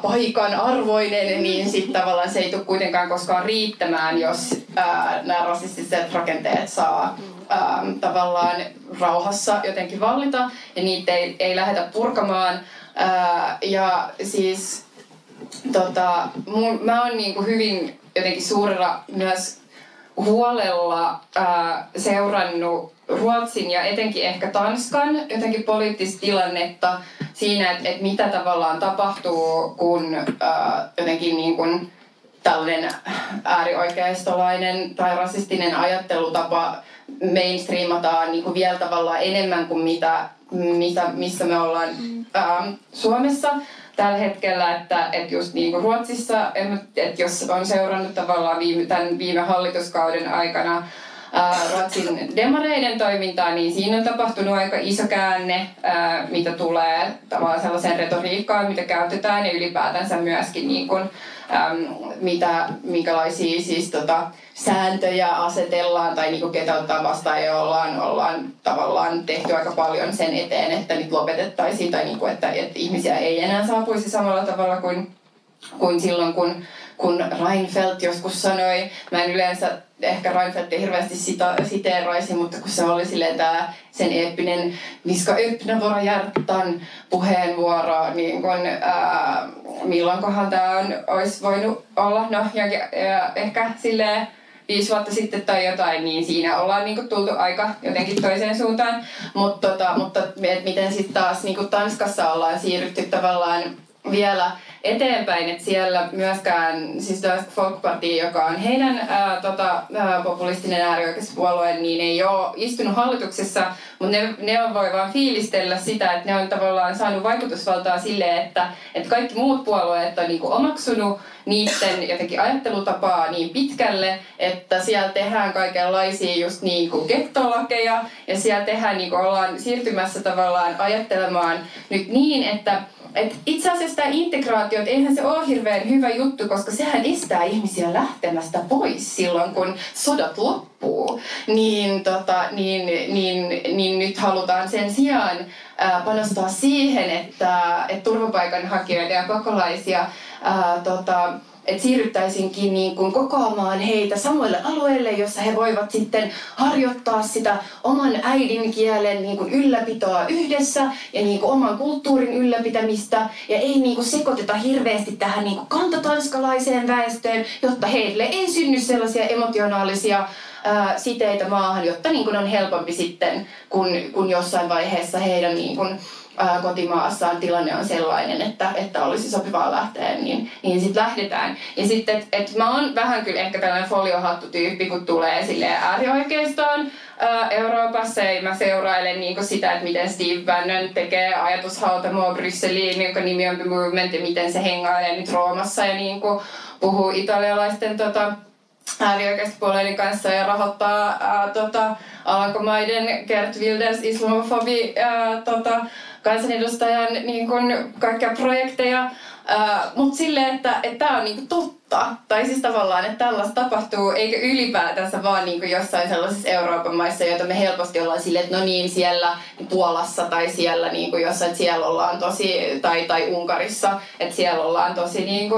paikan arvoinen, niin sitten tavallaan se ei tule kuitenkaan koskaan riittämään, jos nämä rasistiset rakenteet saa tavallaan rauhassa jotenkin vallita ja niitä ei lähdetä purkamaan. Ja siis mä oon niinku hyvin jotenkin suurella myös huolella seurannut Ruotsin ja etenkin ehkä Tanskan jotenkin poliittista tilannetta siinä, että mitä tavallaan tapahtuu, kun jotenkin niin kuin tällainen äärioikeistolainen tai rasistinen ajattelutapa mainstreamataan niin kuin vielä tavallaan enemmän kuin missä me ollaan Suomessa tällä hetkellä, että just niin kuin Ruotsissa, että jos on seurannut tavallaan tämän viime hallituskauden aikana Ruotsin demareiden toimintaa, niin siinä on tapahtunut aika iso käänne, mitä tulee tavallaan sellaiseen retoriikkaan, mitä käytetään ja ylipäätänsä myöskin niin kuin, minkälaisia siis sääntöjä asetellaan tai niinku ketä ottaa vastaan ja ollaan tavallaan tehty aika paljon sen eteen, että nyt lopetettaisiin tai niinku, että ihmisiä ei enää saapuisi samalla tavalla kuin silloin, kun Reinfeldt joskus sanoi. Mä en yleensä ehkä Reinfeldtia hirveästi siteeraisi, mutta kun se oli silleen tää sen eeppinen viska öppnä vora järttan puheenvuoro, niin kun milloinkohan tää olisi voinut olla, no ehkä silleen 5 vuotta sitten tai jotain, niin siinä ollaan niinku tultu aika jotenkin toiseen suuntaan, mutta miten sitten taas niinku Tanskassa ollaan siirrytty tavallaan vielä eteenpäin, että siellä myöskään, siis Folkparti, joka on heidän populistinen äärioikeuspuolue, niin ei ole istunut hallituksessa, mutta ne voi vaan fiilistellä sitä, että ne on tavallaan saanut vaikutusvaltaa silleen, että kaikki muut puolueet on niinku omaksunut niiden jotenkin ajattelutapaa niin pitkälle, että siellä tehdään kaikenlaisia just niinku gettolakeja ja siellä tehdään niinku ollaan siirtymässä tavallaan ajattelemaan nyt niin, että itse asiassa tämä integraatio, että eihän se ole hirveän hyvä juttu, koska sehän estää ihmisiä lähtemästä pois silloin, kun sodat loppuu. Niin nyt halutaan sen sijaan panostaa siihen, että turvapaikanhakijoita ja pakolaisia että siirryttäisiinkin niin kuin kokoamaan heitä samoille alueille, jossa he voivat sitten harjoittaa sitä oman äidinkielen niin kuin ylläpitoa yhdessä ja niin kuin oman kulttuurin ylläpitämistä. Ja ei niin kuin sekoiteta hirveästi tähän niin kuin kantatanskalaiseen väestöön, jotta heille ei synny sellaisia emotionaalisia siteitä maahan, jotta niin kuin on helpompi sitten, kun jossain vaiheessa heidän niin kuin kotimaassaan tilanne on sellainen, että olisi sopivaa lähteä, niin sitten lähdetään. Ja sitten, että mä oon vähän kyllä ehkä tällainen foliohattutyyppi, kun tulee silleen äärioikeistaan Euroopassa, ja mä seurailen niin sitä, että miten Steve Bannon tekee ajatushautamoa Brysseliin, jonka nimi on The Movement, ja miten se hengailee nyt Roomassa ja niin puhuu italialaisten äärioikeispuolueiden kanssa ja rahoittaa Alankomaiden Geert Wilders islamofobi kansanedustajan niin kun, kaikkia projekteja. Mutta silleen, että tämä on niinku totta. Tai siis tavallaan, että tällaista tapahtuu, eikä ylipäätänsä vaan niinku jossain sellaisissa Euroopan maissa, joita me helposti ollaan silleen, että no niin, siellä Puolassa tai siellä niinku jossain, että siellä ollaan tosi, tai Unkarissa, että siellä ollaan tosi niinku,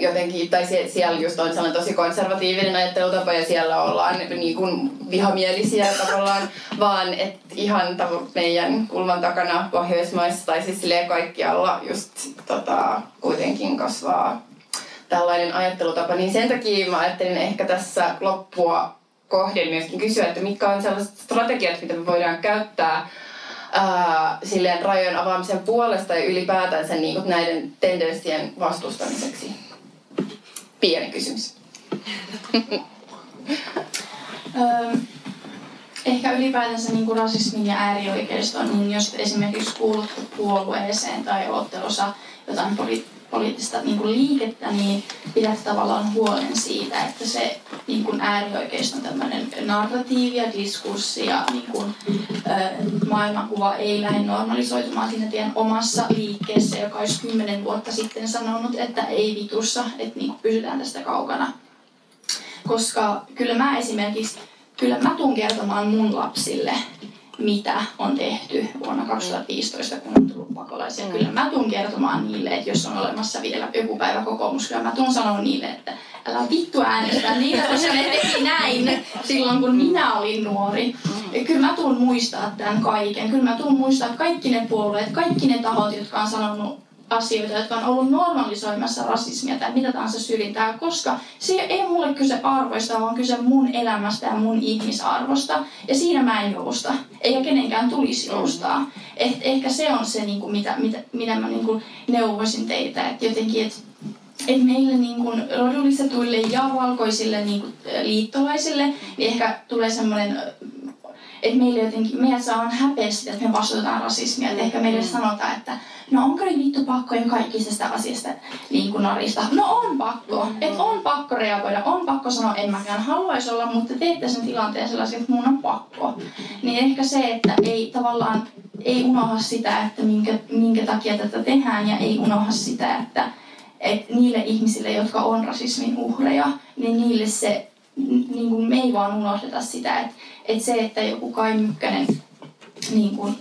jotenkin, tai siellä just on sellainen tosi konservatiivinen ajattelutapa ja siellä ollaan niinku vihamielisiä tavallaan, vaan että ihan meidän kulman takana Pohjoismaissa tai siis silleen kaikkialla just kuitenkin kasvaa tällainen ajattelutapa, niin sen takia mä ajattelin ehkä tässä loppua kohden myöskin kysyä, että mitkä on sellaiset strategiat, mitä me voidaan käyttää silleen rajojen avaamisen puolesta ja ylipäätänsä niin kuin näiden tendenssien vastustamiseksi. Pieni kysymys. Ehkä ylipäätänsä niin rasismin ja äärioikeiston, niin jos esimerkiksi kuulutte puolueeseen tai olette osa jotain poliittista niin liikettä, niin pidätte tavallaan huolen siitä, että se niin äärioikeiston tämmöinen narratiivi ja diskurssi ja niin maailmankuva ei lähde normalisoitumaan siinä teidän omassa liikkeessä, joka olisi 10 vuotta sitten sanonut, että ei vitussa, että niin pysytään tästä kaukana. Koska Kyllä mä tuun kertomaan mun lapsille, mitä on tehty vuonna 2015, kun on tullut pakolaisia. Kyllä mä tuun kertomaan niille, että jos on olemassa vielä joku päivä kokoomus, kyllä mä tuun sanoa niille, että älä vittu äänestää niitä, koska ne teki näin silloin, kun minä olin nuori. Ja kyllä mä tuun muistaa tämän kaiken. Kyllä mä tuun muistaa kaikki ne puolueet, kaikki ne tahot, jotka on sanonut asioita, jotka on ollut normalisoimassa rasismia tai mitä tahansa syrjintää, koska se ei mulle kyse arvoista, vaan kyse mun elämästä ja mun ihmisarvosta. Ja siinä mä en jousta, eikä kenenkään tulisi joustaa. Ehkä se on se, niin kuin, mitä mä niin kuin neuvoisin teitä, että jotenkin, että meille niin kuin rodullistetuille ja valkoisille niin kuin liittolaisille niin ehkä tulee semmoinen, että meidän saa häpeä sitä, että me vastuutaan rasismia. Että ehkä meille sanotaan, että no onko nyt vittu pakko kaikista asiasta niin kuin narista? No on pakko. Että on pakko reagoida, on pakko sanoa, en mäkään haluaisi olla, mutta teette sen tilanteen sellaisen, että mun on pakko. Niin ehkä se, että ei tavallaan ei unohda sitä, että minkä takia tätä tehdään ja ei unohda sitä, että niille ihmisille, jotka on rasismin uhreja, niin niille se, niin kuin me ei vaan unohdeta sitä, että se, että joku Kai Mykkänen, niin kun,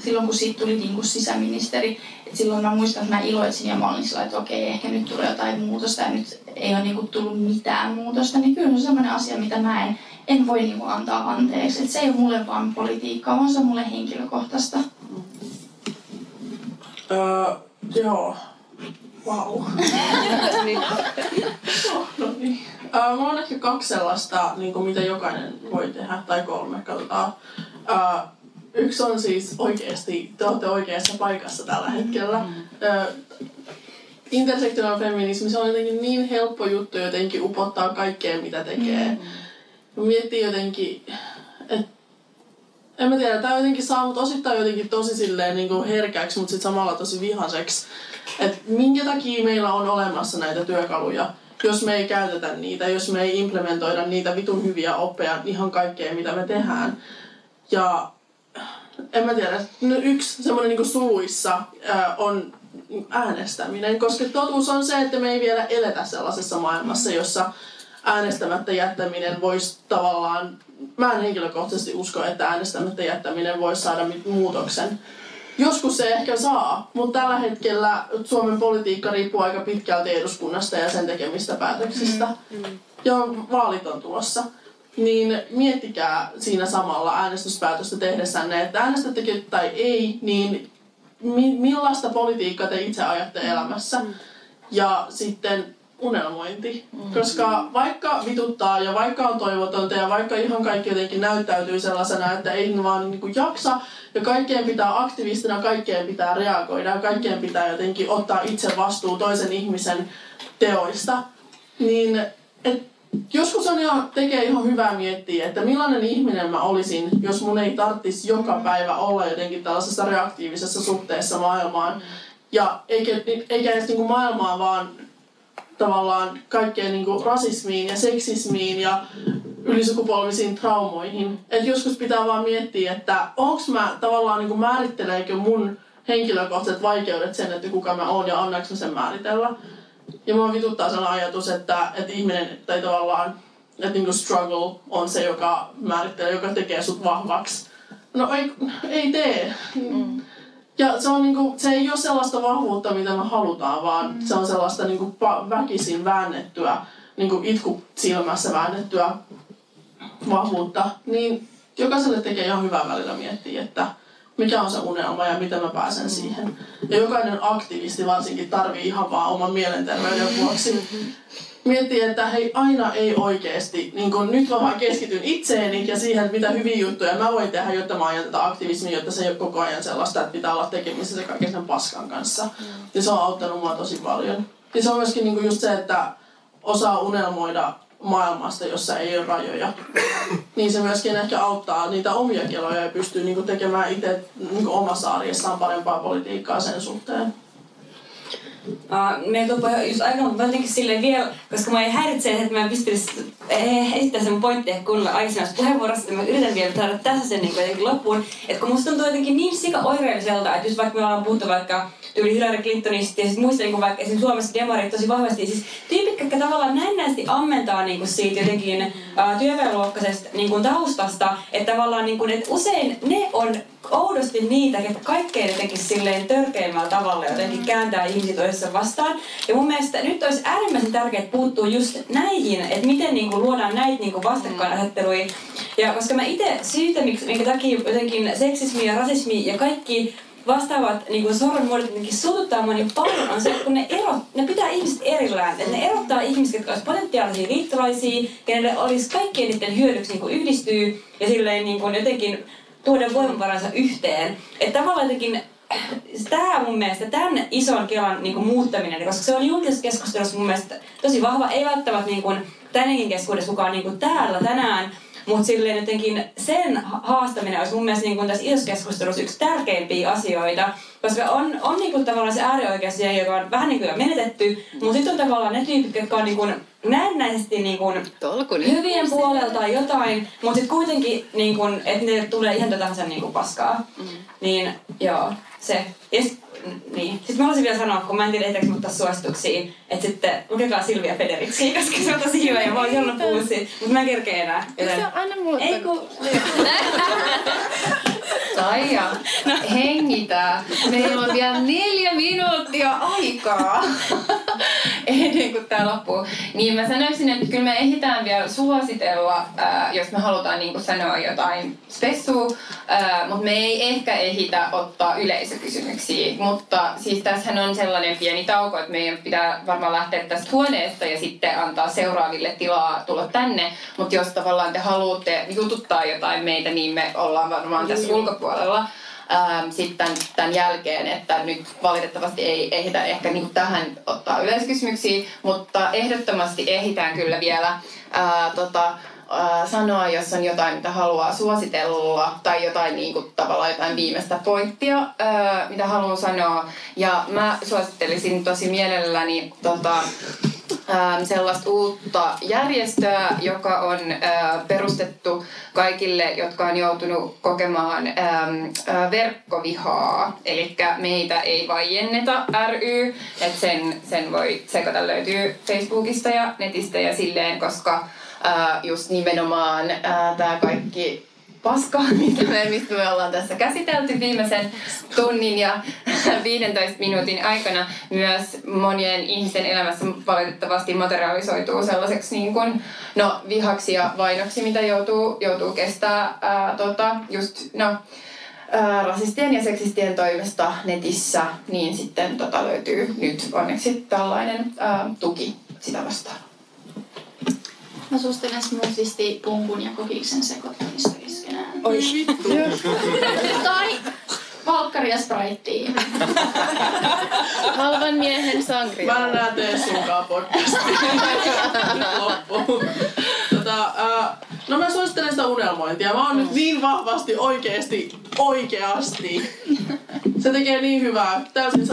silloin kun siitä tuli niin kun sisäministeri, että silloin mä muistan, että mä iloitsin ja mä olin sillä, että okei, ehkä nyt tulee jotain muutosta ja nyt ei ole niin kun tullut mitään muutosta, niin kyllä se on sellainen asia, mitä mä en voi niin kun antaa anteeksi. Että se ei ole mulle vaan politiikkaa, vaan se on mulle henkilökohtaista. Joo. Vau. Wow. Mä oon ehkä 2 sellaista, niin kuin mitä jokainen voi tehdä, tai 3, katsotaan. Yksi on siis oikeasti, te olette oikeassa paikassa tällä hetkellä. Intersektionaal feminismi, se on jotenkin niin helppo juttu jotenkin upottaa kaikkeen, mitä tekee. Miettii jotenkin, että en mä tiedä, tää jotenkin saa mut osittain jotenkin tosi silleen niin kuin herkäksi, mutta sit samalla tosi vihaseksi. Että minkä takia meillä on olemassa näitä työkaluja, jos me ei käytetä niitä, jos me ei implementoida niitä vitun hyviä oppeja, ihan kaikkea mitä me tehdään. Ja en mä tiedä, no yksi semmoinen niinku suluissa on äänestäminen, koska totuus on se, että me ei vielä eletä sellaisessa maailmassa, jossa äänestämättä jättäminen voisi tavallaan, mä en henkilökohtaisesti usko, että äänestämättä jättäminen voisi saada muutoksen. Joskus se ehkä saa, mutta tällä hetkellä Suomen politiikka riippuu aika pitkälti eduskunnasta ja sen tekemistä päätöksistä. Mm. Ja vaalit on tulossa. Niin miettikää siinä samalla äänestyspäätöstä tehdessänne, että äänestättekö tai ei, niin millaista politiikkaa te itse ajatte elämässä. Ja sitten unelmointi. Koska vaikka vituttaa ja vaikka on toivotonta ja vaikka ihan kaikki jotenkin näyttäytyy sellaisena, että ei vaan niin kuin jaksa ja kaikkeen pitää aktivistina, kaikkeen pitää reagoida ja kaikkeen pitää jotenkin ottaa itse vastuu toisen ihmisen teoista, niin joskus on ihan, tekee ihan hyvää miettiä, että millainen ihminen mä olisin, jos mun ei tarvitsisi joka päivä olla jotenkin tällaisessa reaktiivisessa suhteessa maailmaan. Ja eikä edes niin kuin maailmaa, vaan tavallaan kaikkeen niin kuin rasismiin ja seksismiin ja ylisukupolvisiin traumoihin. Et joskus pitää vaan miettiä, että onks mä tavallaan niin kuin määritteleekö mun henkilökohtaiset vaikeudet sen, että kuka mä oon ja annaks mä sen määritellä. Ja mua vituttaa sellainen ajatus, että ihminen tai tavallaan, että niin kuin struggle on se, joka määrittelee, joka tekee sut vahvaksi. No ei tee. Mm. Ja se on niinku, se ei ole sellaista vahvuutta, mitä me halutaan, vaan se on sellaista niinku väkisin väännettyä, niinku itku silmässä väännettyä vahvuutta. Niin jokaiselle tekee ihan hyvää välillä miettiä, että mikä on se unelma ja miten mä pääsen siihen. Ja jokainen aktivisti varsinkin tarvii ihan vaan oman mielenterveyden vuoksi. Miettii, että hei, aina ei oikeesti. Niin kun nyt mä vaan keskityn itseeni ja siihen, että mitä hyviä juttuja mä voin tehdä, jotta mä ajan tätä aktivismia, jotta se ei ole koko ajan sellaista, että pitää olla tekemisissä kaiken sen paskan kanssa. Ja se on auttanut mua tosi paljon. Ja se on myöskin niin kun just se, että osaa unelmoida maailmasta, jossa ei ole rajoja. Niin se myöskin ehkä auttaa niitä omia keloja ja pystyy niin kun tekemään itse niin kun omassa arjessaan parempaa politiikkaa sen suhteen. Meillä on just aika jotenkin silleen vielä, koska mä en häiritse, että mä en pystyisi esittämään sen pointteja kun aikaisemmassa puheenvuorossa, että mä yritän vielä saada tässä sen niin jotenkin loppuun. Että kun musta tuntuu jotenkin niin sikaoireelliselta, että just vaikka me ollaan puhuttu vaikka yli Hillary Clintonista ja sit muista niin vaikka esimerkiksi Suomessa demarit tosi vahvasti, siis tyypit, jotka tavallaan näennäisesti ammentaa niin siitä jotenkin työväenluokkaisesta niin taustasta, että tavallaan niin kuin, että usein ne on oudosti niitä, että kaikkein jotenkin silleen törkeimmällä tavalla jotenkin kääntää ihmisiä toisessa vastaan. Ja mun mielestä nyt olisi äärimmäisen tärkeää puuttua just näihin, että miten niinku luodaan näitä niinku vastakkainasetteluja. Ja koska mä itse syytä, minkä takia jotenkin seksismi ja rasismi ja kaikki vastaavat niin sorronmuodot jotenkin suututtaa mua niin paljon on se, että kun ne pitää ihmiset erillään. Että ne erottaa ihmiset, jotka olisivat potentiaalisia liittolaisia, kenelle olisi kaikkien niiden hyödyksi niin yhdistyy ja silleen niin jotenkin tuoda voimavaransa yhteen. Että tavallaan jotenkin tämä mun mielestä, tämän ison kelan niin kuin muuttaminen, koska se on julkisessa keskustelussa mun mielestä tosi vahva, ei välttämättä niin kuin tänäkin keskuudessa kukaan niin kuin täällä tänään, mutta silleen jotenkin sen haastaminen olisi mun mielestä niin kuin tässä isossa keskustelussa yksi tärkeimpiä asioita, koska on niin kuin tavallaan se äärioikeus, joka on vähän niin kuin jo menetetty, mutta sitten on tavallaan ne tyypit, jotka on niin kuin näennäisesti niin kuin hyvien puolelta jotain, mutta sitten kuitenkin, niin kuin, että ne tulee ihan tätänsä niin kuin paskaa. Niin joo, se. Niin. Sitten mä haluaisin vielä sanoa, kun mä en tiedä etteikö ottaa suosituksia, että sitten lukekaa Silvia Federici, koska se on tosi hyvä ja mä oon jollain puhunut siitä, mutta mä en kerkeä enää. Joten... Se on aina muuttunut. Ei kun... Taija, hengitä. Meillä on vielä 4 minuuttia aikaa ennen kuin tää loppuu. Niin mä sanoisin, että kyllä me ehditään vielä suositella, jos me halutaan niin kuin sanoa jotain spessua, mutta me ei ehkä ehitä ottaa yleisökysymyksiä. Mutta siis tässähän on sellainen pieni tauko, että meidän pitää varmaan lähteä tästä huoneesta ja sitten antaa seuraaville tilaa tulla tänne. Mutta jos tavallaan te haluatte jututtaa jotain meitä, niin me ollaan varmaan tässä ulkopuolella sitten tämän jälkeen, että nyt valitettavasti ei ehditä ehkä niin kuin tähän ottaa yleiskysymyksiä, mutta ehdottomasti ehditään kyllä vielä sanoa, jos on jotain, mitä haluaa suositella tai jotain, niin kuin, tavallaan jotain viimeistä pointtia, mitä haluan sanoa. Ja mä suosittelisin tosi mielelläni sellaista uutta järjestöä, joka on perustettu kaikille, jotka on joutunut kokemaan verkkovihaa. Eli meitä ei vajenneta ry. Et sen voi sekata, löytyy Facebookista ja netistä ja silleen, koska just nimenomaan tämä kaikki paskaa, mistä me ollaan tässä käsitelty viimeisen tunnin ja 15 minuutin aikana, myös monien ihmisten elämässä valitettavasti materialisoituu sellaiseksi niin kuin, vihaksi ja vainoksi, mitä joutuu kestää rasistien ja seksistien toimesta netissä, niin sitten löytyy nyt onneksi tällainen tuki sitä vastaan. Mä suostelen smoothisti punkun ja kokiksen sekoittamista keskenään. Oi vittu! Tai valkkari ja spraittia. Halvan miehen sangria. Mä en enää tee sunkaan podcastia. Loppu. No mä suosittelen sitä unelmointia. Mä oon nyt niin vahvasti oikeasti. Se tekee niin hyvää. Täysin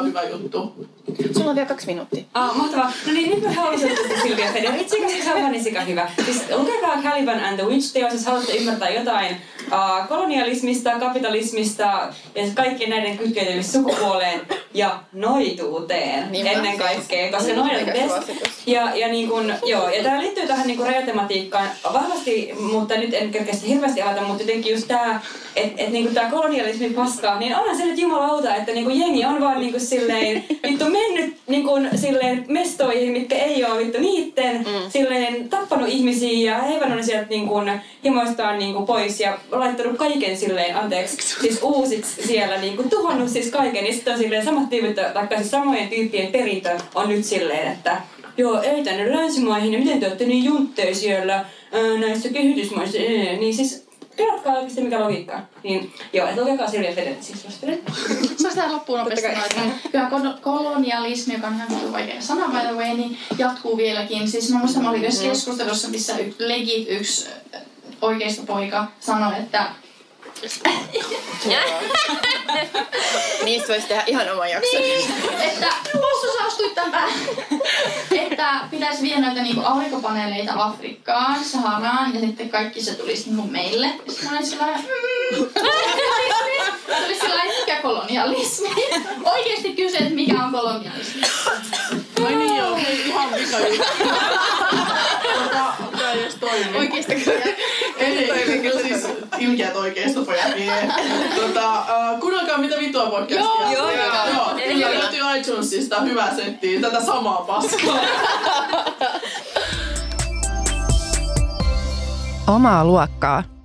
100% hyvä juttu. Sulla on vielä 2 minuuttia. Mahtavaa. No niin, nyt mä haluaisin tuosta Silvia Federici, koska se on ihan sika hyvä. Siis lukekaa Caliban and the Witch teos, jos haluatte ymmärtää jotain kolonialismista, kapitalismista ja kaikkien näiden kytkeytymistä sukupuoleen ja noituuteen niin ennen kaikkea, koska noin on best. Ja niin kun, joo, ja tää liittyy tähän niin kun rajatematiikkaan vahvasti, mutta nyt en kerkeä sitä hirveästi avata, mutta jotenkin just tää, että et, niin tää kolonialismi paskaa, niin onhan se nyt jumalauta, että niin kun jengi on vaan niin kun silleen vittu mennyt niin kun silleen mestoihin, mitkä ei oo vittu niitten, silleen tappanut ihmisiä ja heivannut sieltä niin kun himoistaan niin kun pois ja laittanut kaiken silleen, anteeksi, siis uusiksi siellä, niin kun tuhannut siis kaiken, niin sit on silleen samat tyypit, taikka siis samojen tyyppien perintö on nyt silleen, että joo, ei tänne länsimaihin, ja miten te olette niin juntteja siellä näissä kehitysmaissa, niin siis kerrotkaa oikeasti mikä logiikka. Niin, joo, et lukekaa Silvia Federici, siis suosittelen. Saisi tähän loppuun nopeasti laittaa. Kyllä kolonialismi, joka on ihan vaikea sana by the way, niin jatkuu vieläkin. Siis mä muistan, mä olin myös keskustelussa, missä yksi oikeista poika sanoi, että niistä voisi tehdä ihan oma jakson. Niin, että Passu saastui tämän. Että pitäisi viedä näitä niinku aurinkopaneeleita Afrikkaan, Saharaan ja sitten kaikki se tulisi niinku meille. Ja sitten olin sillä se oli sillä mikä kolonialismi. Oikeesti kyse, että mikä on kolonialismi. Ai niin joo, hei ihan vika juttu. Tää ei edes toimi. Oikeesti kyllä. Ilkeät oikeesta pojat vie. Kuunnelkaa mitä vittua podcastia. Joo. Kyllä löytyy iTunesista hyvää settiä. Tätä samaa paskaa. Omaa luokkaa.